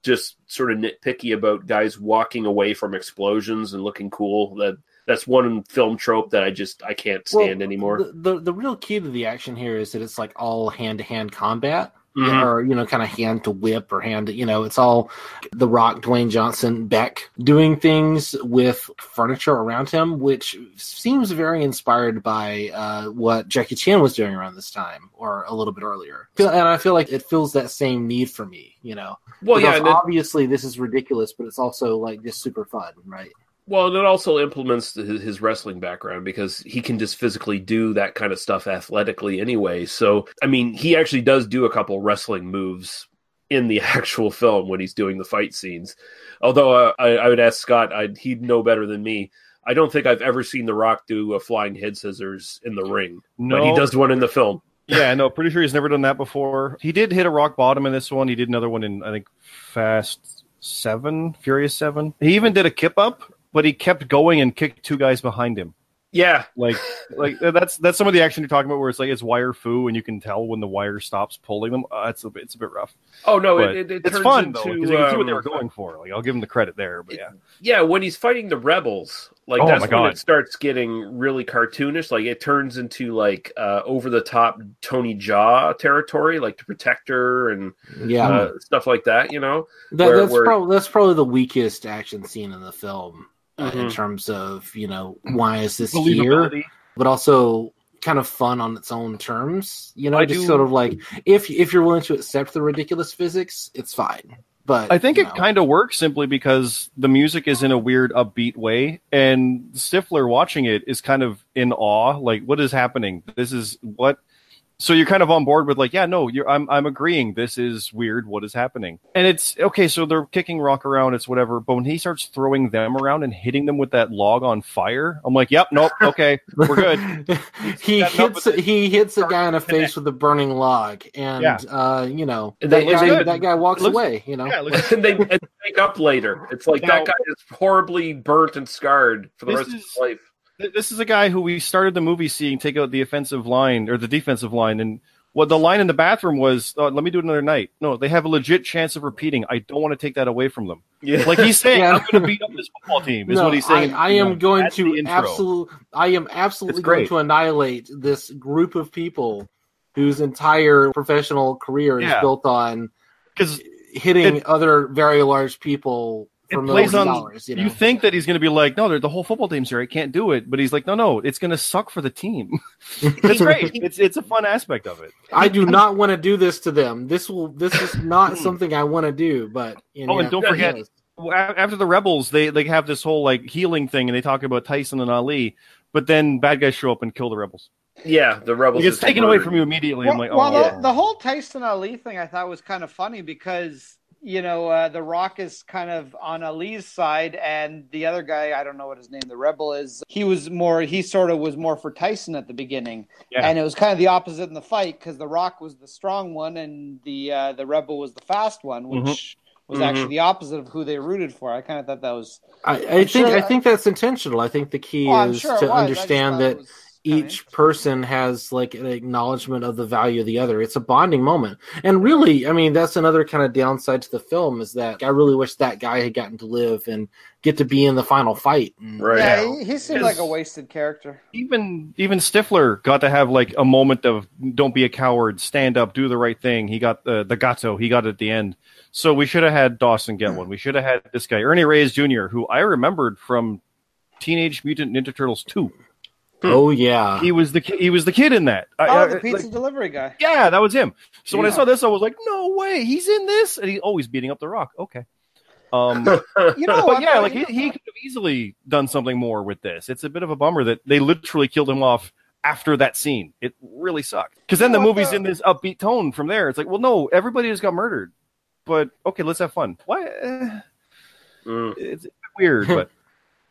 just sort of nitpicky about guys walking away from explosions and looking cool. That. That's one film trope that I just I can't stand well, anymore. The, the the real key to the action here is that it's like all hand to hand combat, mm-hmm. or you know, kind of hand to whip or hand to, you know, it's all The Rock, Dwayne Johnson, Beck doing things with furniture around him, which seems very inspired by uh, what Jackie Chan was doing around this time or a little bit earlier. And I feel like it fills that same need for me, you know. Well, because yeah, obviously it, this is ridiculous, but it's also like just super fun, right? Well, and it also implements his wrestling background because he can just physically do that kind of stuff athletically anyway. So, I mean, he actually does do a couple wrestling moves in the actual film when he's doing the fight scenes. Although uh, I, I would ask Scott, I'd, he'd know better than me. I don't think I've ever seen The Rock do a flying head scissors in the ring. No. But he does one in the film. Yeah, no, pretty sure he's never done that before. He did hit a rock bottom in this one. He did another one in, I think, Fast seven, Furious seven. He even did a kip up. But he kept going and kicked two guys behind him. Yeah, like like that's that's some of the action you're talking about, where it's like it's wire foo, and you can tell when the wire stops pulling them. Uh, it's a bit, it's a bit rough. Oh no, it, it, it it's turns fun into, though, because you can see what they were going for. Like I'll give them the credit there, but it, yeah, yeah. When he's fighting the rebels, like oh, that's when it starts getting really cartoonish. Like it turns into like uh, over the top Tony Jaa territory, like the Protector and yeah uh, stuff like that. You know, that, where, that's where... probably that's probably the weakest action scene in the film. Uh, mm-hmm. In terms of, you know, why is this here, but also kind of fun on its own terms, you know, I just do... sort of like, if if you're willing to accept the ridiculous physics, it's fine. But I think it know. kind of works simply because the music is in a weird upbeat way, and Stifler watching it is kind of in awe, like, what is happening? This is what... So you're kind of on board with like, yeah, no, you're, I'm I'm agreeing. This is weird. What is happening? And it's okay. So they're kicking Rock around. It's whatever. But when he starts throwing them around and hitting them with that log on fire, I'm like, yep, nope, okay, we're good. he hits he hits a guy in the face with a burning log, and yeah. uh, you know and that, guy, that guy walks looks, away. You know, yeah, looks, and they and make up later. It's like now, that guy is horribly burnt and scarred for the rest is, of his life. This is a guy who we started the movie seeing take out the offensive line or the defensive line, and what the line in the bathroom was, oh, let me do it another night. No, they have a legit chance of repeating. I don't want to take that away from them. Yeah. Like he's saying, yeah. I'm going to beat up this football team, is no, what he's saying. I, I am know, going to absolutely, I am absolutely going to annihilate this group of people whose entire professional career yeah. is built on hitting it, other very large people. It plays on, dollars, you know? You think that he's going to be like, no, the whole football team's here. I can't do it. But he's like, no, no, it's going to suck for the team. It's great. It's it's a fun aspect of it. I do not want to do this to them. This will. This is not something I want to do. But you know, oh, and don't forget, after the Rebels, they they have this whole like healing thing, and they talk about Tyson and Ali. But then bad guys show up and kill the Rebels. Yeah, the Rebels. It's taken away from you immediately. Well, I'm like, oh, well, yeah. the, the whole Tyson Ali thing I thought was kind of funny because. You know, uh, The Rock is kind of on Ali's side, and the other guy, I don't know what his name, the Rebel is, he was more, he sort of was more for Tyson at the beginning. Yeah. And it was kind of the opposite in the fight, because The Rock was the strong one, and the uh, the Rebel was the fast one, which mm-hmm. was mm-hmm. actually the opposite of who they rooted for. I kind of thought that was... I, I think sure that, I think that's intentional. I think the key well, is sure to understand that... each person has like an acknowledgement of the value of the other. It's a bonding moment. And really, I mean, that's another kind of downside to the film is that I really wish that guy had gotten to live and get to be in the final fight. Right. Yeah, now. He, he seemed like a wasted character. Even, even Stifler got to have like a moment of don't be a coward, stand up, do the right thing. He got the, the gatto. He got it at the end. So we should have had Dawson get one. We should have had this guy, Ernie Reyes Junior, who I remembered from Teenage Mutant Ninja Turtles two. Oh yeah, he was the ki- he was the kid in that. Oh, I, the pizza like, delivery guy. Yeah, that was him. So yeah. When I saw this, I was like, "No way, he's in this!" And he's always beating up The Rock. Okay, um, you know, but yeah, like he, he could have easily done something more with this. It's a bit of a bummer that they literally killed him off after that scene. It really sucked because then the movie's in this upbeat tone from there. It's like, well, no, everybody just got murdered, but okay, let's have fun. Why? Uh, mm. It's weird, but.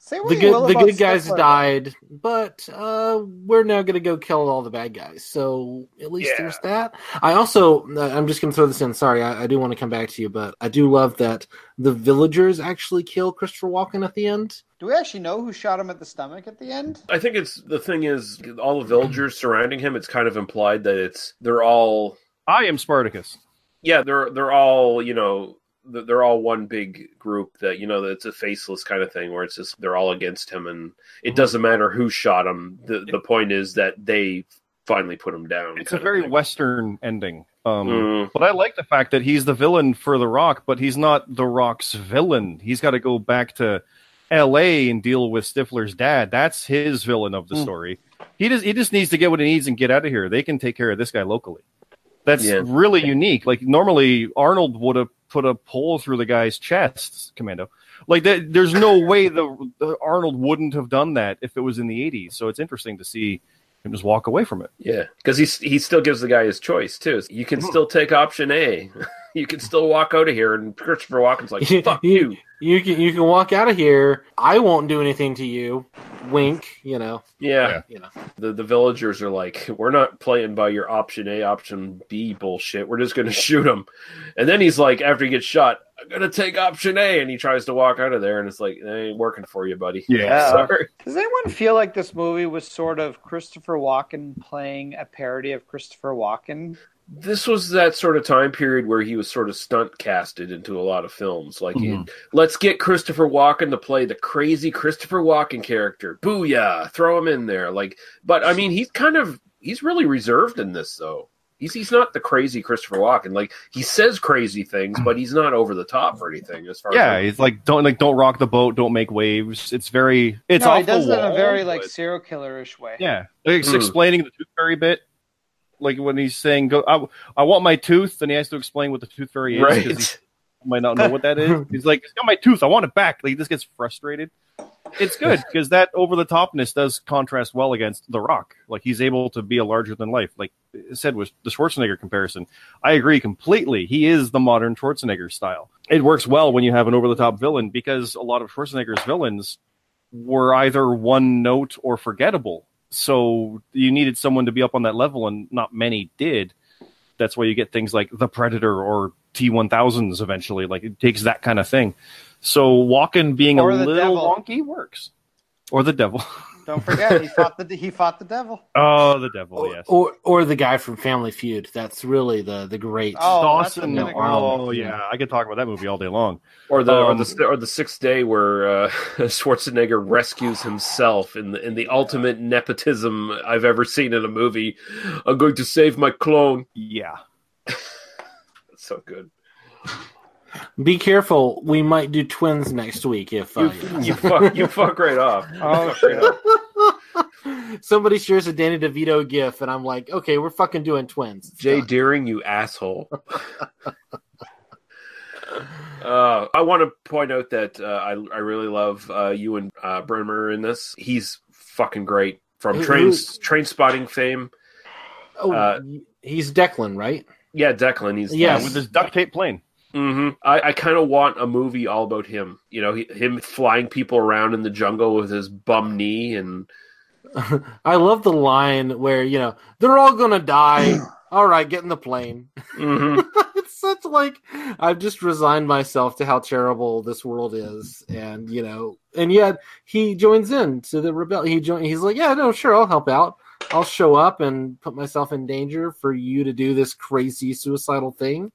Say what the good, the good guys died, but uh, we're now going to go kill all the bad guys. So at least yeah. there's that. I also, I'm just going to throw this in. Sorry, I, I do want to come back to you, but I do love that the villagers actually kill Christopher Walken at the end. Do we actually know who shot him at the stomach at the end? I think it's the thing is all the villagers surrounding him. It's kind of implied that it's they're all. I am Spartacus. Yeah, they're they're all you know. They're all one big group that, you know, that's a faceless kind of thing where it's just they're all against him and it doesn't matter who shot him. The the point is that they finally put him down. It's a very Western ending. Um, mm. But I like the fact that he's the villain for The Rock, but he's not The Rock's villain. He's got to go back to L A and deal with Stifler's dad. That's his villain of the mm. story. He just, he just needs to get what he needs and get out of here. They can take care of this guy locally. That's yeah. really unique. Like, normally Arnold would have put a pole through the guy's chest, Commando. Like, that, there's no way the, the Arnold wouldn't have done that if it was in the eighties. So it's interesting to see him just walk away from it. Yeah, because he still gives the guy his choice, too. You can still take option A. You can still walk out of here, and Christopher Walken's like, fuck you. you. You can you can walk out of here. I won't do anything to you. Wink, you know. Yeah. You know. The the villagers are like, we're not playing by your option A, option B bullshit. We're just going to shoot him. And then he's like, after he gets shot, I'm going to take option A. And he tries to walk out of there, and it's like, it ain't working for you, buddy. Yeah. Sorry. Does anyone feel like this movie was sort of Christopher Walken playing a parody of Christopher Walken? This was that sort of time period where he was sort of stunt casted into a lot of films. Like, mm-hmm. let's get Christopher Walken to play the crazy Christopher Walken character. Booyah! Throw him in there. Like, but I mean, he's kind of, he's really reserved in this, though. He's he's not the crazy Christopher Walken. Like, he says crazy things, but he's not over the top or anything. As far yeah, as yeah, he's like don't like don't rock the boat, don't make waves. It's very it's no, off he does the wall, it in a very like but... serial killer-ish way. Yeah, like it's mm. explaining the tooth fairy bit. Like when he's saying, "Go, I, I want my tooth," and he has to explain what the tooth fairy is. Right, he might not know what that is. He's like, "It's got my tooth. I want it back." Like, he just gets frustrated. It's good because that over the topness does contrast well against The Rock. Like, he's able to be a larger than life. Like I said, with the Schwarzenegger comparison, I agree completely. He is the modern Schwarzenegger style. It works well when you have an over the top villain, because a lot of Schwarzenegger's villains were either one note or forgettable. So you needed someone to be up on that level, and not many did. That's why you get things like the Predator or T one thousands eventually. Like, it takes that kind of thing. So Walken being or a little devil. wonky works. Or the devil. Don't forget, he fought the he fought the devil. Oh, the devil, or, yes. Or or the guy from Family Feud. That's really the the great oh, Dawson. No, oh yeah, I could talk about that movie all day long. Or the um, or the or the sixth day where uh, Schwarzenegger rescues himself in the in the ultimate nepotism I've ever seen in a movie. I'm going to save my clone. Yeah, that's so good. Be careful. We might do twins next week if uh, you, you fuck you fuck right off. Oh, fuck right off. Somebody shares a Danny DeVito gif, and I'm like, okay, we're fucking doing twins. It's Jay done. Deering, you asshole. uh, I want to point out that uh, I I really love uh, you and uh, Bremer in this. He's fucking great from who, train who? train spotting fame. Oh, uh, he's Declan, right? Yeah, Declan. He's yes. uh, with his duct tape plane. Mm-hmm. I, I kind of want a movie all about him. You know, he, him flying people around in the jungle with his bum knee. And I love the line where, you know, they're all going to die. All right, get in the plane. Mm-hmm. It's such like, I've just resigned myself to how terrible this world is. And, you know, and yet he joins in to the rebellion. He join, He's like, yeah, no, sure, I'll help out. I'll show up and put myself in danger for you to do this crazy suicidal thing.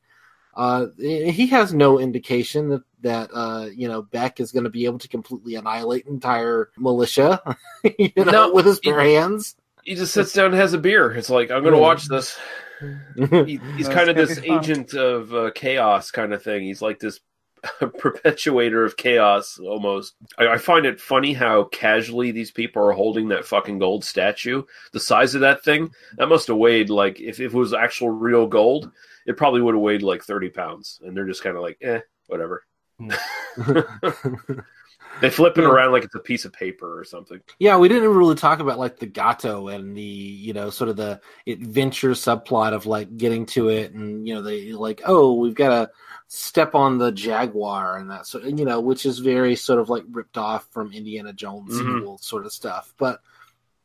Uh, he has no indication that, that uh, you know, Beck is going to be able to completely annihilate entire militia you know, no, with his bare hands. He just sits down and has a beer. It's like, I'm going to watch this. He, he's kind of this agent of uh, chaos kind of thing. He's like this perpetuator of chaos almost. I, I find it funny how casually these people are holding that fucking gold statue. The size of that thing, that must have weighed, like, if, if it was actual real gold, it probably would have weighed like thirty pounds, and they're just kind of like, eh, whatever. They flip it around like it's a piece of paper or something. Yeah, we didn't really talk about like the Gato and the, you know, sort of the adventure subplot of like getting to it, and, you know, they like, oh, we've got to step on the Jaguar and that sort of, you know, which is very sort of like ripped off from Indiana Jones mm-hmm. sort of stuff, but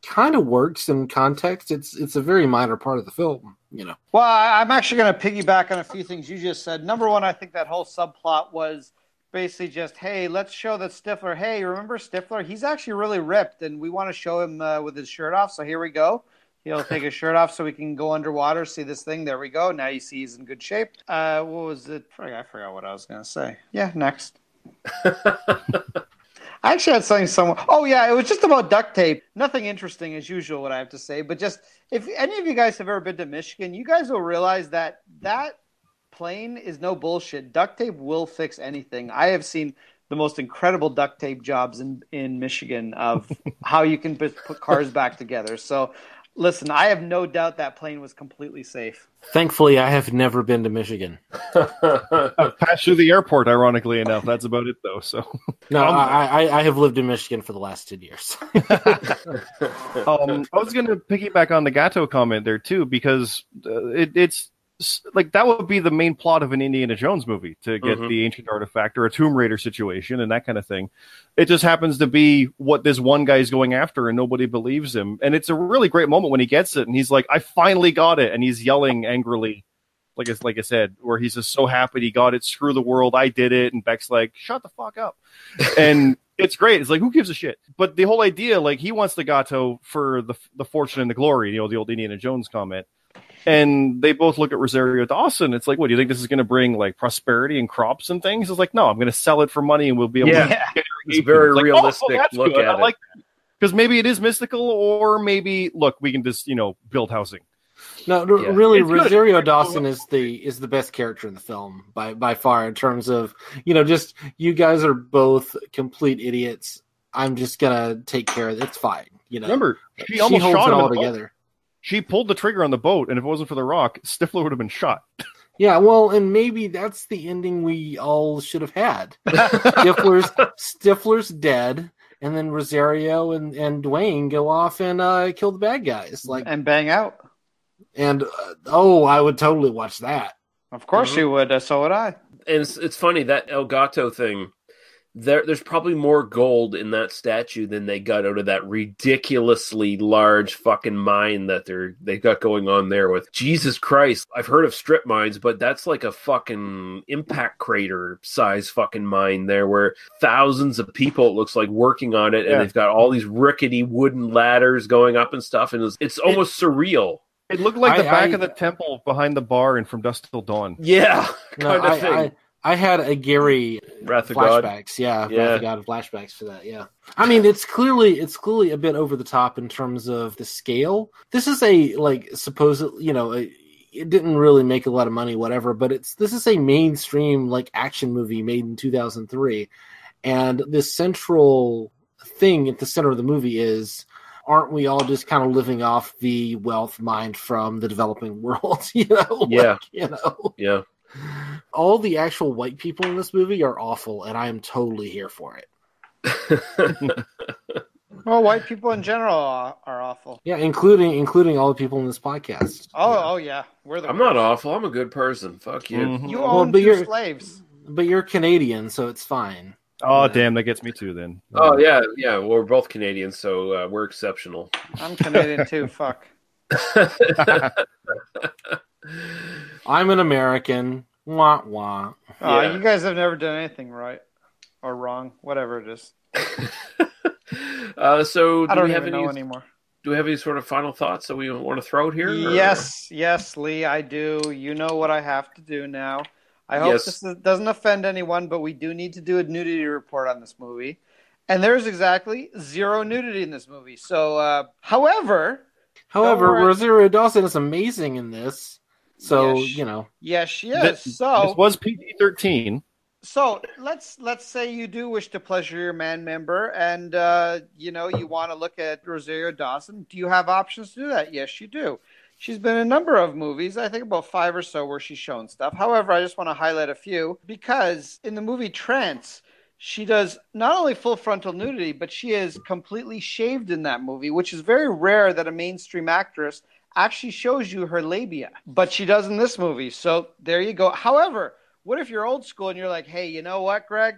kind of works in context. It's it's a very minor part of the film, you know. Well, I'm actually going to piggyback on a few things you just said. Number one, I think that whole subplot was basically just, hey, let's show that Stifler, hey, remember Stifler? He's actually really ripped, and we want to show him uh, with his shirt off, so here we go. He'll take his shirt off so we can go underwater, see this thing. There we go. Now you see he's in good shape. Uh, what was it? I forgot what I was going to say. Yeah, next. I actually had something somewhere. Oh, yeah, it was just about duct tape. Nothing interesting as usual, what I have to say. But just, if any of you guys have ever been to Michigan, you guys will realize that that plane is no bullshit. Duct tape will fix anything. I have seen the most incredible duct tape jobs in, in Michigan of how you can put cars back together. So, listen, I have no doubt that plane was completely safe. Thankfully, I have never been to Michigan. I've passed through the airport, ironically enough. That's about it, though. So no, um, I, I, I have lived in Michigan for the last ten years. um, I was going to piggyback on the Gato comment there, too, because uh, it, it's like that would be the main plot of an Indiana Jones movie, to get mm-hmm. the ancient artifact or a Tomb Raider situation and that kind of thing. It just happens to be what this one guy is going after, and nobody believes him. And it's a really great moment when he gets it, and he's like, I finally got it. And he's yelling angrily like I, like I said, where he's just so happy he got it. Screw the world, I did it. And Beck's like, shut the fuck up. And it's great. It's like, who gives a shit? But the whole idea, like, he wants the gato for the the fortune and the glory, you know, the old Indiana Jones comment. And they both look at Rosario Dawson. It's like, what, do you think this is going to bring, like, prosperity and crops and things? It's like, no, I'm going to sell it for money and we'll be able yeah. to get it. It's very like, realistic oh, oh, that's look good. at I like it. Because maybe it is mystical, or maybe, look, we can just, you know, build housing. No, yeah. really, it's Rosario good. Dawson is the is the best character in the film by, by far, in terms of, you know, just, you guys are both complete idiots. I'm just going to take care of it. It's fine. You know, remember, she, she almost holds shot it all together. Boat. She pulled the trigger on the boat, and if it wasn't for The Rock, Stifler would have been shot. Yeah, well, and maybe that's the ending we all should have had. Stifler's, Stifler's dead. And then Rosario and, and Dwayne go off and uh, kill the bad guys, like, and bang out. And uh, oh, I would totally watch that. Of course mm-hmm. you would. Uh, so would I. And it's, it's funny, that El Gato thing. There, there's probably more gold in that statue than they got out of that ridiculously large fucking mine that they're they got going on there with. Jesus Christ, I've heard of strip mines, but that's like a fucking impact crater size fucking mine there, where thousands of people, it looks like, working on it, and yeah. they've got all these rickety wooden ladders going up and stuff, and it's, it's almost it, surreal. It looked like I, the back I, of the temple behind the bar in From Dusk Till Dawn. Yeah, no, kind of I, thing. I, I had a Gary Wrath of flashbacks, God. yeah, yeah. Wrath of God flashbacks for that, yeah. I mean, it's clearly it's clearly a bit over the top in terms of the scale. This is a like supposedly, you know, a, it didn't really make a lot of money, whatever. But it's this is a mainstream like action movie made in two thousand three, and this central thing at the center of the movie is, aren't we all just kind of living off the wealth mined from the developing world? You know, yeah, like, you know, yeah. All the actual white people in this movie are awful, and I am totally here for it. Well, white people in general are, are awful. Yeah, including including all the people in this podcast. Oh, yeah. oh yeah, we're the. I'm worst. Not awful. I'm a good person. Fuck you. Mm-hmm. You own well, two slaves, but you're Canadian, so it's fine. Oh, yeah. Damn, that gets me too. Then. Oh yeah, yeah. Well, we're both Canadian, so uh, we're exceptional. I'm Canadian too. Fuck. I'm an American. Wah wah. Oh, yeah. You guys have never done anything right or wrong, whatever it is. uh, so do I don't we have even any, know anymore. Do we have any sort of final thoughts that we want to throw out here? Yes, or? yes, Lee, I do. You know what I have to do now. I hope yes. this doesn't offend anyone, but we do need to do a nudity report on this movie, and there's exactly zero nudity in this movie. So, uh, however, however, Rosario Dawson is amazing in this. So, yes, you know. Yes, she is. This, so, this was P G thirteen. So let's let's say you do wish to pleasure your man member, and uh, you know, you want to look at Rosario Dawson. Do you have options to do that? Yes, you do. She's been in a number of movies, I think about five or so, where she's shown stuff. However, I just want to highlight a few, because in the movie Trance, she does not only full frontal nudity, but she is completely shaved in that movie, which is very rare that a mainstream actress actually shows you her labia, but she does in this movie. So there you go. However, what if you're old school and you're like, hey, you know what, Greg?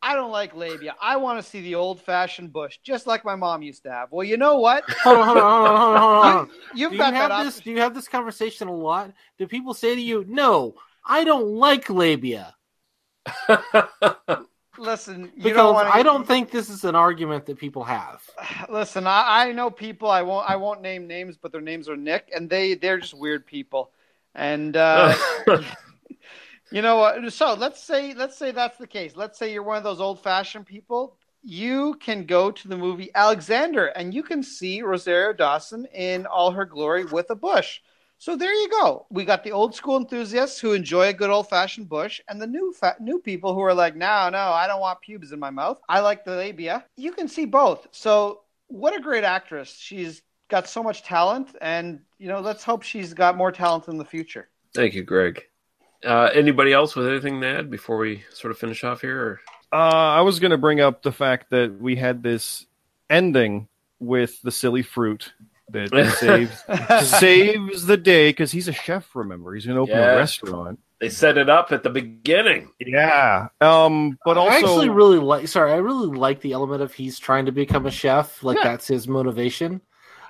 I don't like labia. I want to see the old-fashioned bush, just like my mom used to have. Well, you know what? Hold on, hold on, hold on, hold on. You, you've do got you have that this, do you have this conversation a lot? Do people say to you, no, I don't like labia? Listen, you don't wanna... I don't think this is an argument that people have. Listen, I, I know people. I won't. I won't name names, but their names are Nick, and they they're just weird people. And uh, you know what? So let's say let's say that's the case. Let's say you're one of those old fashioned people. You can go to the movie Alexander, and you can see Rosario Dawson in all her glory with a bush. So there you go. We got the old school enthusiasts who enjoy a good old fashioned bush, and the new fa- new people who are like, no, no, I don't want pubes in my mouth. I like the labia. You can see both. So what a great actress. She's got so much talent, and you know, let's hope she's got more talent in the future. Thank you, Greg. Uh, anybody else with anything to add before we sort of finish off here? Or? Uh, I was going to bring up the fact that we had this ending with the silly fruit that saves saves the day, because he's a chef, remember. He's going to open yeah. a restaurant. They set it up at the beginning. Yeah. Um, but also... I actually really like... Sorry, I really like the element of he's trying to become a chef. Like, yeah. that's his motivation.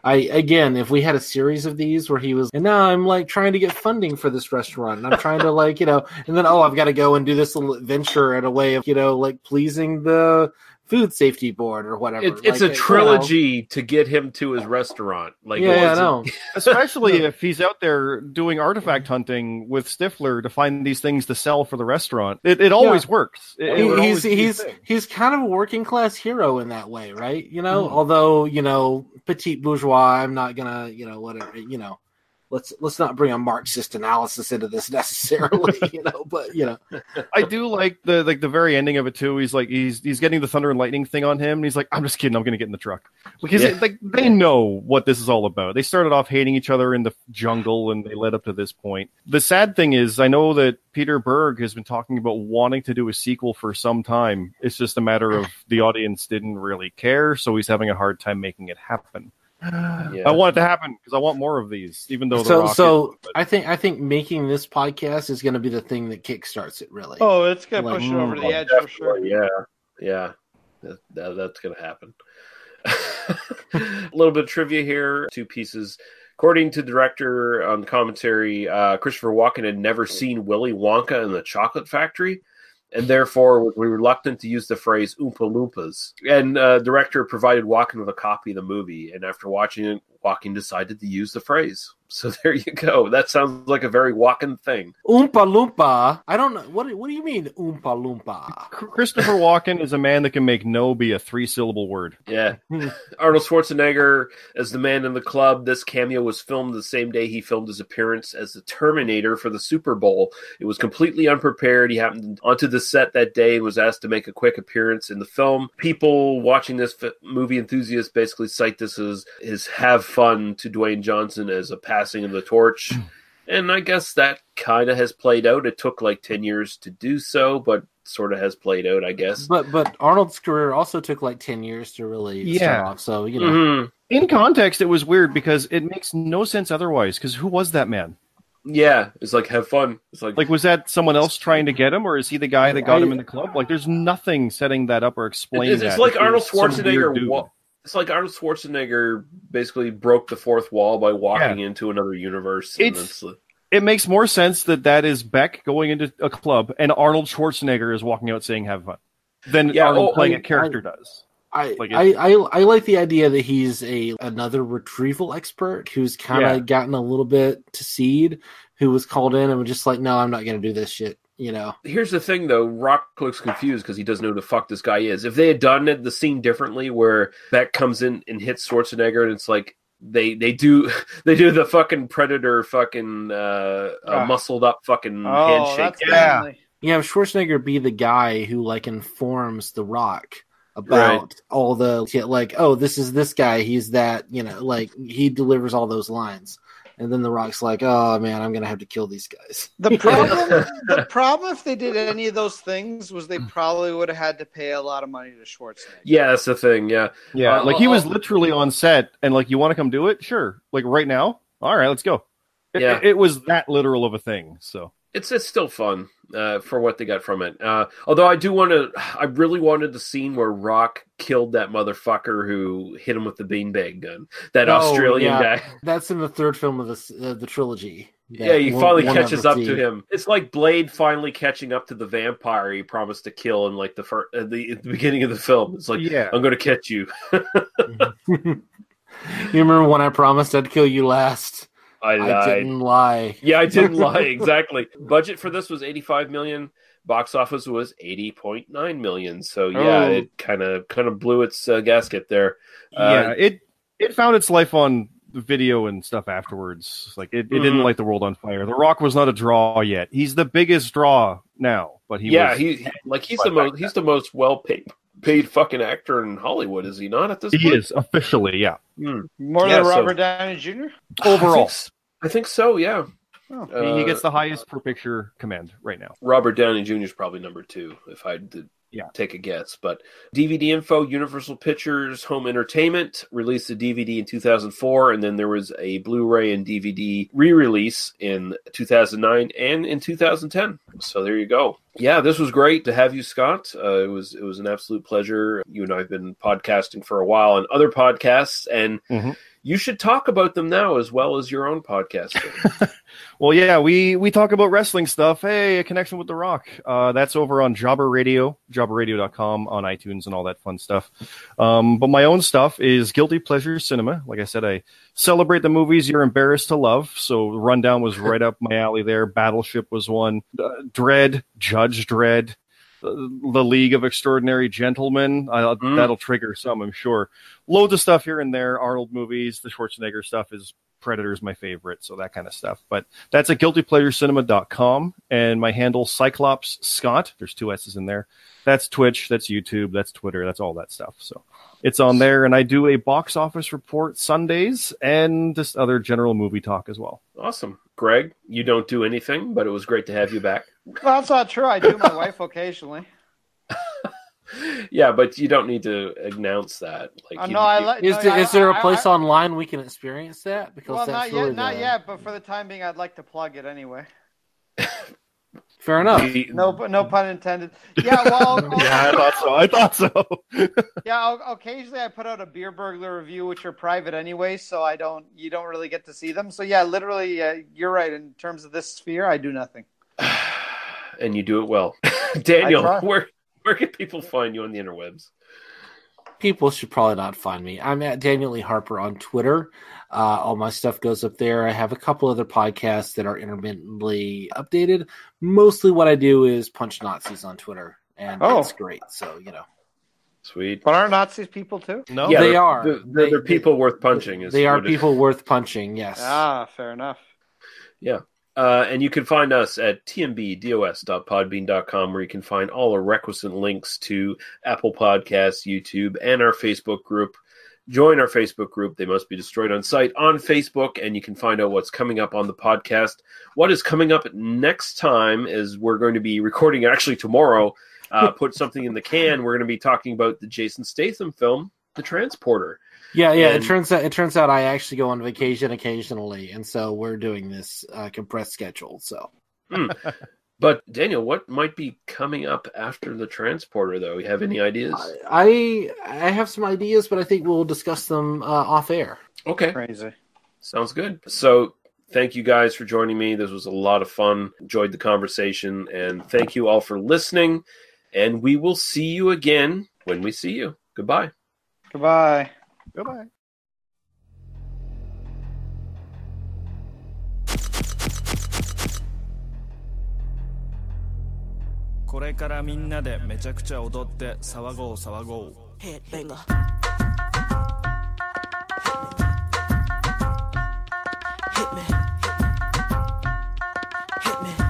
I again, if we had a series of these where he was, and now I'm like trying to get funding for this restaurant, and I'm trying to like, you know, and then, oh, I've got to go and do this little adventure in a way of, you know, like pleasing the food safety board or whatever. It, it's like, a trilogy you know. to get him to his restaurant. Like, yeah, yeah I know. Especially if he's out there doing artifact hunting with Stifler to find these things to sell for the restaurant. It, it always yeah. works. It, he, it always he's he's he's kind of a working class hero in that way, right? You know, mm. although you know, petite bourgeois. I'm not gonna, you know, whatever. You know, let's let's not bring a Marxist analysis into this necessarily, you know. But you know, I do like the like the very ending of it too. He's like he's he's getting the thunder and lightning thing on him, and he's like, "I'm just kidding. I'm going to get in the truck." Because yeah. it, like they know what this is all about. They started off hating each other in the jungle, and they led up to this point. The sad thing is, I know that Peter Berg has been talking about wanting to do a sequel for some time. It's just a matter of the audience didn't really care, so he's having a hard time making it happen. Yeah. I want it to happen because I want more of these. Even though so, so is, I think I think making this podcast is going to be the thing that kickstarts it. Really, oh, it's going to like, push it over mm, the edge for sure. Yeah, yeah, that, that, that's going to happen. A little bit of trivia here. Two pieces. According to the director on commentary, uh, Christopher Walken had never seen Willy Wonka and the Chocolate Factory, and therefore was reluctant to use the phrase Oompa Loompas. And uh, director provided Walken with a copy of the movie, and after watching it, Walken decided to use the phrase. So there you go. That sounds like a very Walken thing. Oompa Loompa? I don't know. What, what do you mean, Oompa Loompa? Christopher Walken is a man that can make no be a three-syllable word. Yeah. Arnold Schwarzenegger as the man in the club. This cameo was filmed the same day he filmed his appearance as the Terminator for the Super Bowl. It was completely unprepared. He happened onto the set that day and was asked to make a quick appearance in the film. People watching this f- movie enthusiasts basically cite this as his have fun to Dwayne Johnson as a passing of the torch. And I guess that kind of has played out. It took like ten years to do so, but sort of has played out, I guess. But but Arnold's career also took like ten years to really yeah. start off. So, you know. Mm-hmm. In context, it was weird because it makes no sense otherwise. Because who was that man? Yeah, it's like, have fun. It's like, like, was that someone else trying to get him, or is he the guy that got I, him in the club? Like, there's nothing setting that up or explaining it's, it's that. It's like it's Arnold Schwarzenegger... It's like Arnold Schwarzenegger basically broke the fourth wall by walking yeah. into another universe. It's, it makes more sense that that is Beck going into a club and Arnold Schwarzenegger is walking out saying have fun than yeah, Arnold oh, playing I, a character I, does. I, like I, I I like the idea that he's a another retrieval expert who's kind of yeah. gotten a little bit to seed, who was called in and was just like, no, I'm not going to do this shit. You know, here's the thing though. Rock looks confused because he doesn't know who the fuck this guy is. If they had done it, the scene differently, where Beck comes in and hits Schwarzenegger, and it's like they they do they do the fucking Predator fucking uh, uh, muscled up fucking oh, handshake. Yeah, yeah. You know, Schwarzenegger be the guy who like informs the Rock about right. all the like, oh, this is this guy. He's that. You know, like he delivers all those lines. And then The Rock's like, oh, man, I'm going to have to kill these guys. The problem, the problem, if they did any of those things, was they probably would have had to pay a lot of money to Schwarzenegger. Yeah, that's the thing, yeah. Yeah, uh, like he was literally on set, and like, you want to come do it? Sure. Like, right now? All right, let's go. It, yeah. it, it was that literal of a thing, so. It's it's still fun uh, for what they got from it. Uh, although I do want to, I really wanted the scene where Rock killed that motherfucker who hit him with the beanbag gun. That oh, Australian yeah. guy. That's in the third film of the uh, the trilogy. Yeah, yeah he one, finally one catches up to him. It's like Blade finally catching up to the vampire he promised to kill in like the first, uh, the, at the beginning of the film. It's like, yeah. I'm going to catch you. You remember when I promised I'd kill you last? I, I didn't lie. Yeah, I didn't lie. Exactly. Budget for this was eighty-five million dollars. Box office was eighty point nine million dollars. So yeah, oh. it kind of kind of blew its uh, gasket there. Uh, yeah, it it found its life on video and stuff afterwards. Like it, it mm-hmm. didn't light the world on fire. The Rock was not a draw yet. He's the biggest draw now, but he yeah, was he like he's the most then. he's the most well paid paid fucking actor in Hollywood, is he not at this he point? He is, officially, yeah. Mm. More yeah, than Robert so. Downey Junior? Overall. I think, I think so, yeah. Oh. Uh, he gets the highest per picture command right now. Robert Downey Junior is probably number two, if I did yeah. take a guess. But D V D info, Universal Pictures Home Entertainment released a D V D in two thousand four, and then there was a Blu-ray and D V D re-release in two thousand nine and in two thousand ten. So there you go. Yeah, this was great to have you, Scott. Uh, it was it was an absolute pleasure. You and I have been podcasting for a while on other podcasts, and mm-hmm. you should talk about them now as well as your own podcast. Well, yeah, we, we talk about wrestling stuff. Hey, A Connection with The Rock. Uh, that's over on Jobber Radio, jobber radio dot com, on iTunes and all that fun stuff. Um, but my own stuff is Guilty Pleasure Cinema. Like I said, I celebrate the movies you're embarrassed to love. So Rundown was right up my alley there. Battleship was one. Uh, Dredd, Judge Dredd. The League of Extraordinary Gentlemen. I, mm. That'll trigger some, I'm sure. Loads of stuff here and there. Arnold movies, the Schwarzenegger stuff is Predator's my favorite, so that kind of stuff. But that's at guilty pleasure cinema dot com, and my handle Cyclops Scott. There's two S's in there. That's Twitch, that's YouTube, that's Twitter, that's all that stuff. So it's on there, and I do a box office report Sundays and just other general movie talk as well. Awesome. Greg, you don't do anything, but it was great to have you back. Well, that's not true. I do my wife occasionally. Yeah, but you don't need to announce that. Like, uh, no, you, I like, is, no, there, I, is there a place I, I, online we can experience that? Because well, that's not really yet, not the... yet. But for the time being, I'd like to plug it anyway. Fair enough. No, no pun intended. Yeah, well, yeah, I thought so. I thought so. Yeah, I'll, occasionally I put out a Beer Burglar review, which are private anyway, so I don't. You don't really get to see them. So yeah, literally, uh, you're right. In terms of this sphere, I do nothing. And you do it well. Daniel, where where can people find you on the interwebs? People should probably not find me. I'm at Daniel E. Harper on Twitter. Uh, all my stuff goes up there. I have a couple other podcasts that are intermittently updated. Mostly what I do is punch Nazis on Twitter, and oh. that's great. So, you know. Sweet. But aren't Nazis people too? No, yeah, they they're, are. They're, they're, they're they, people they, worth punching. Is they are people is. worth punching, yes. Ah, fair enough. Yeah. Uh, and you can find us at t m b d o s dot podbean dot com, where you can find all the requisite links to Apple Podcasts, YouTube, and our Facebook group. Join our Facebook group. They Must Be Destroyed on Sight on Facebook, and you can find out what's coming up on the podcast. What is coming up next time is we're going to be recording actually tomorrow. Uh, put something in the can. We're going to be talking about the Jason Statham film, The Transporter. Yeah, yeah. And it turns out it turns out I actually go on vacation occasionally, and so we're doing this uh, compressed schedule. So, mm. But Daniel, what might be coming up after The Transporter, though? You have any ideas? I I have some ideas, but I think we'll discuss them uh, off air. Okay, crazy. Sounds good. So, thank you guys for joining me. This was a lot of fun. Enjoyed the conversation, and thank you all for listening. And we will see you again when we see you. Goodbye. Goodbye. Goodbye. Headbanger. Hit me. Hit me.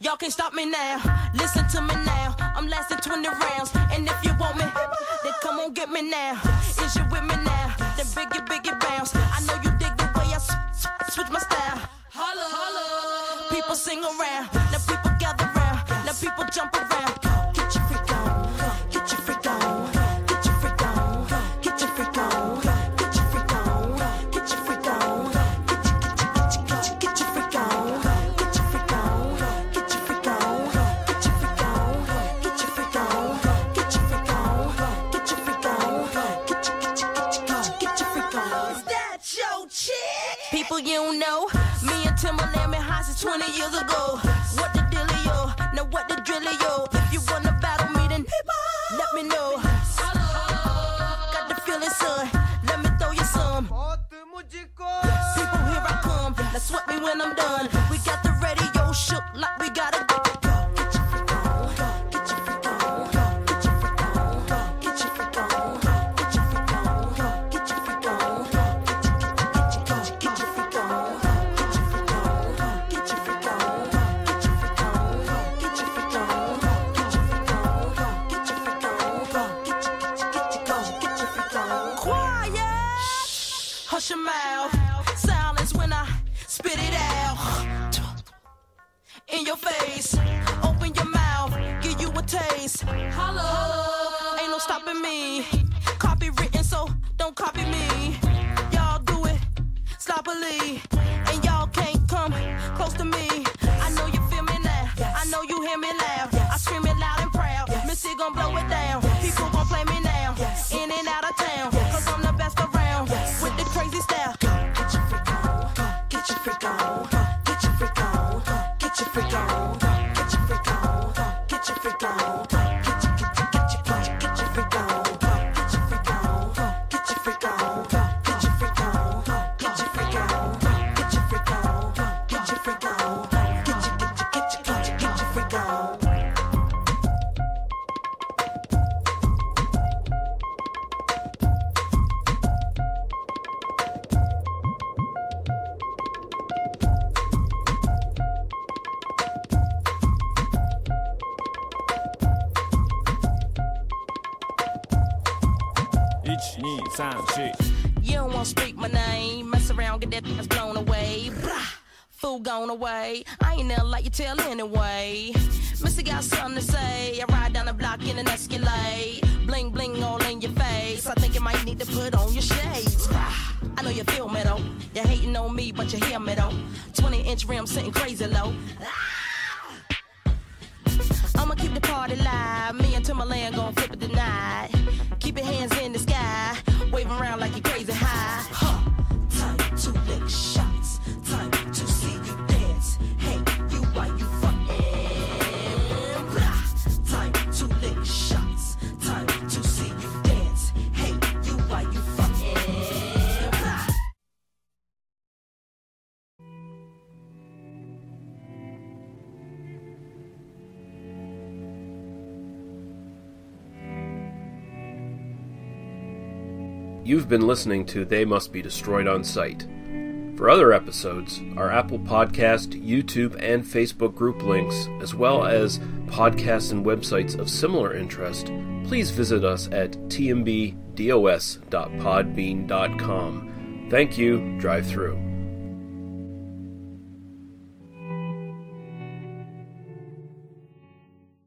Y'all can't stop me now. Listen to me now. I'm lasting twenty rounds. And if you want me, then come on get me now. Is you with me now? Then biggie, biggie bounce. I know you dig the way I s- s- switch my style. Holla, holla. People sing around. Now people gather around. Now people jump around. Get your freak on. Get your freak on. Get your freak on. Get your freak on. Get your freak on. Get your freak on. Get your freak on. You know, me and Timberland in houses twenty years ago. What the dealio? Now what the drillio? If you wanna battle me, then let me know. Got the feeling, son. Let me throw you some. People, here I come. Now sweat me when I'm done. We got the radio shook like we gotta go. Your mouth, silence when I spit it out in your face. Open your mouth, give you a taste. Hello, ain't no stopping me. Copywritten, so don't. don't copy me. Y'all do it sloppily, and y'all can't come close to me. I know you feel me now. Yes. I know you hear me loud. Yes. I scream it loud and proud. Yes. Missy gon' blow it down. Yes. People gon' play me now. Yes. In and out of town. Yes. Cause I'm the best around. Yes. With the crazy style. Go, get your freak on. Go, get your freak on. Go, get your freak on. Go, get your freak on. Go, get your freak on. Go, get your freak on. Go, get your freak on. You don't wanna speak my name, mess around, get that ass blown away. Blah, fool gone away. I ain't never like you tell anyway. Missy got something to say. I ride down the block in an Escalade, bling bling all in your face. I think you might need to put on your shades. Blah. I know you feel me though. You're hating on me, but you hear me though. twenty inch rim sitting crazy low. I'ma keep the party live. Me and Timberland gon' flip it tonight. Keep your hands in the sky, wave around like you're crazy high. Huh. Time to lick shots. Time to see you dance. Hey, you why you fucking blah. Time to lick shots. Time to see you dance. Hey, you why you fucking blah. You've been listening to They Must Be Destroyed on Sight. For other episodes, our Apple Podcast, YouTube, and Facebook group links, as well as podcasts and websites of similar interest, please visit us at t m b dos dot podbean dot com. Thank you, drive through.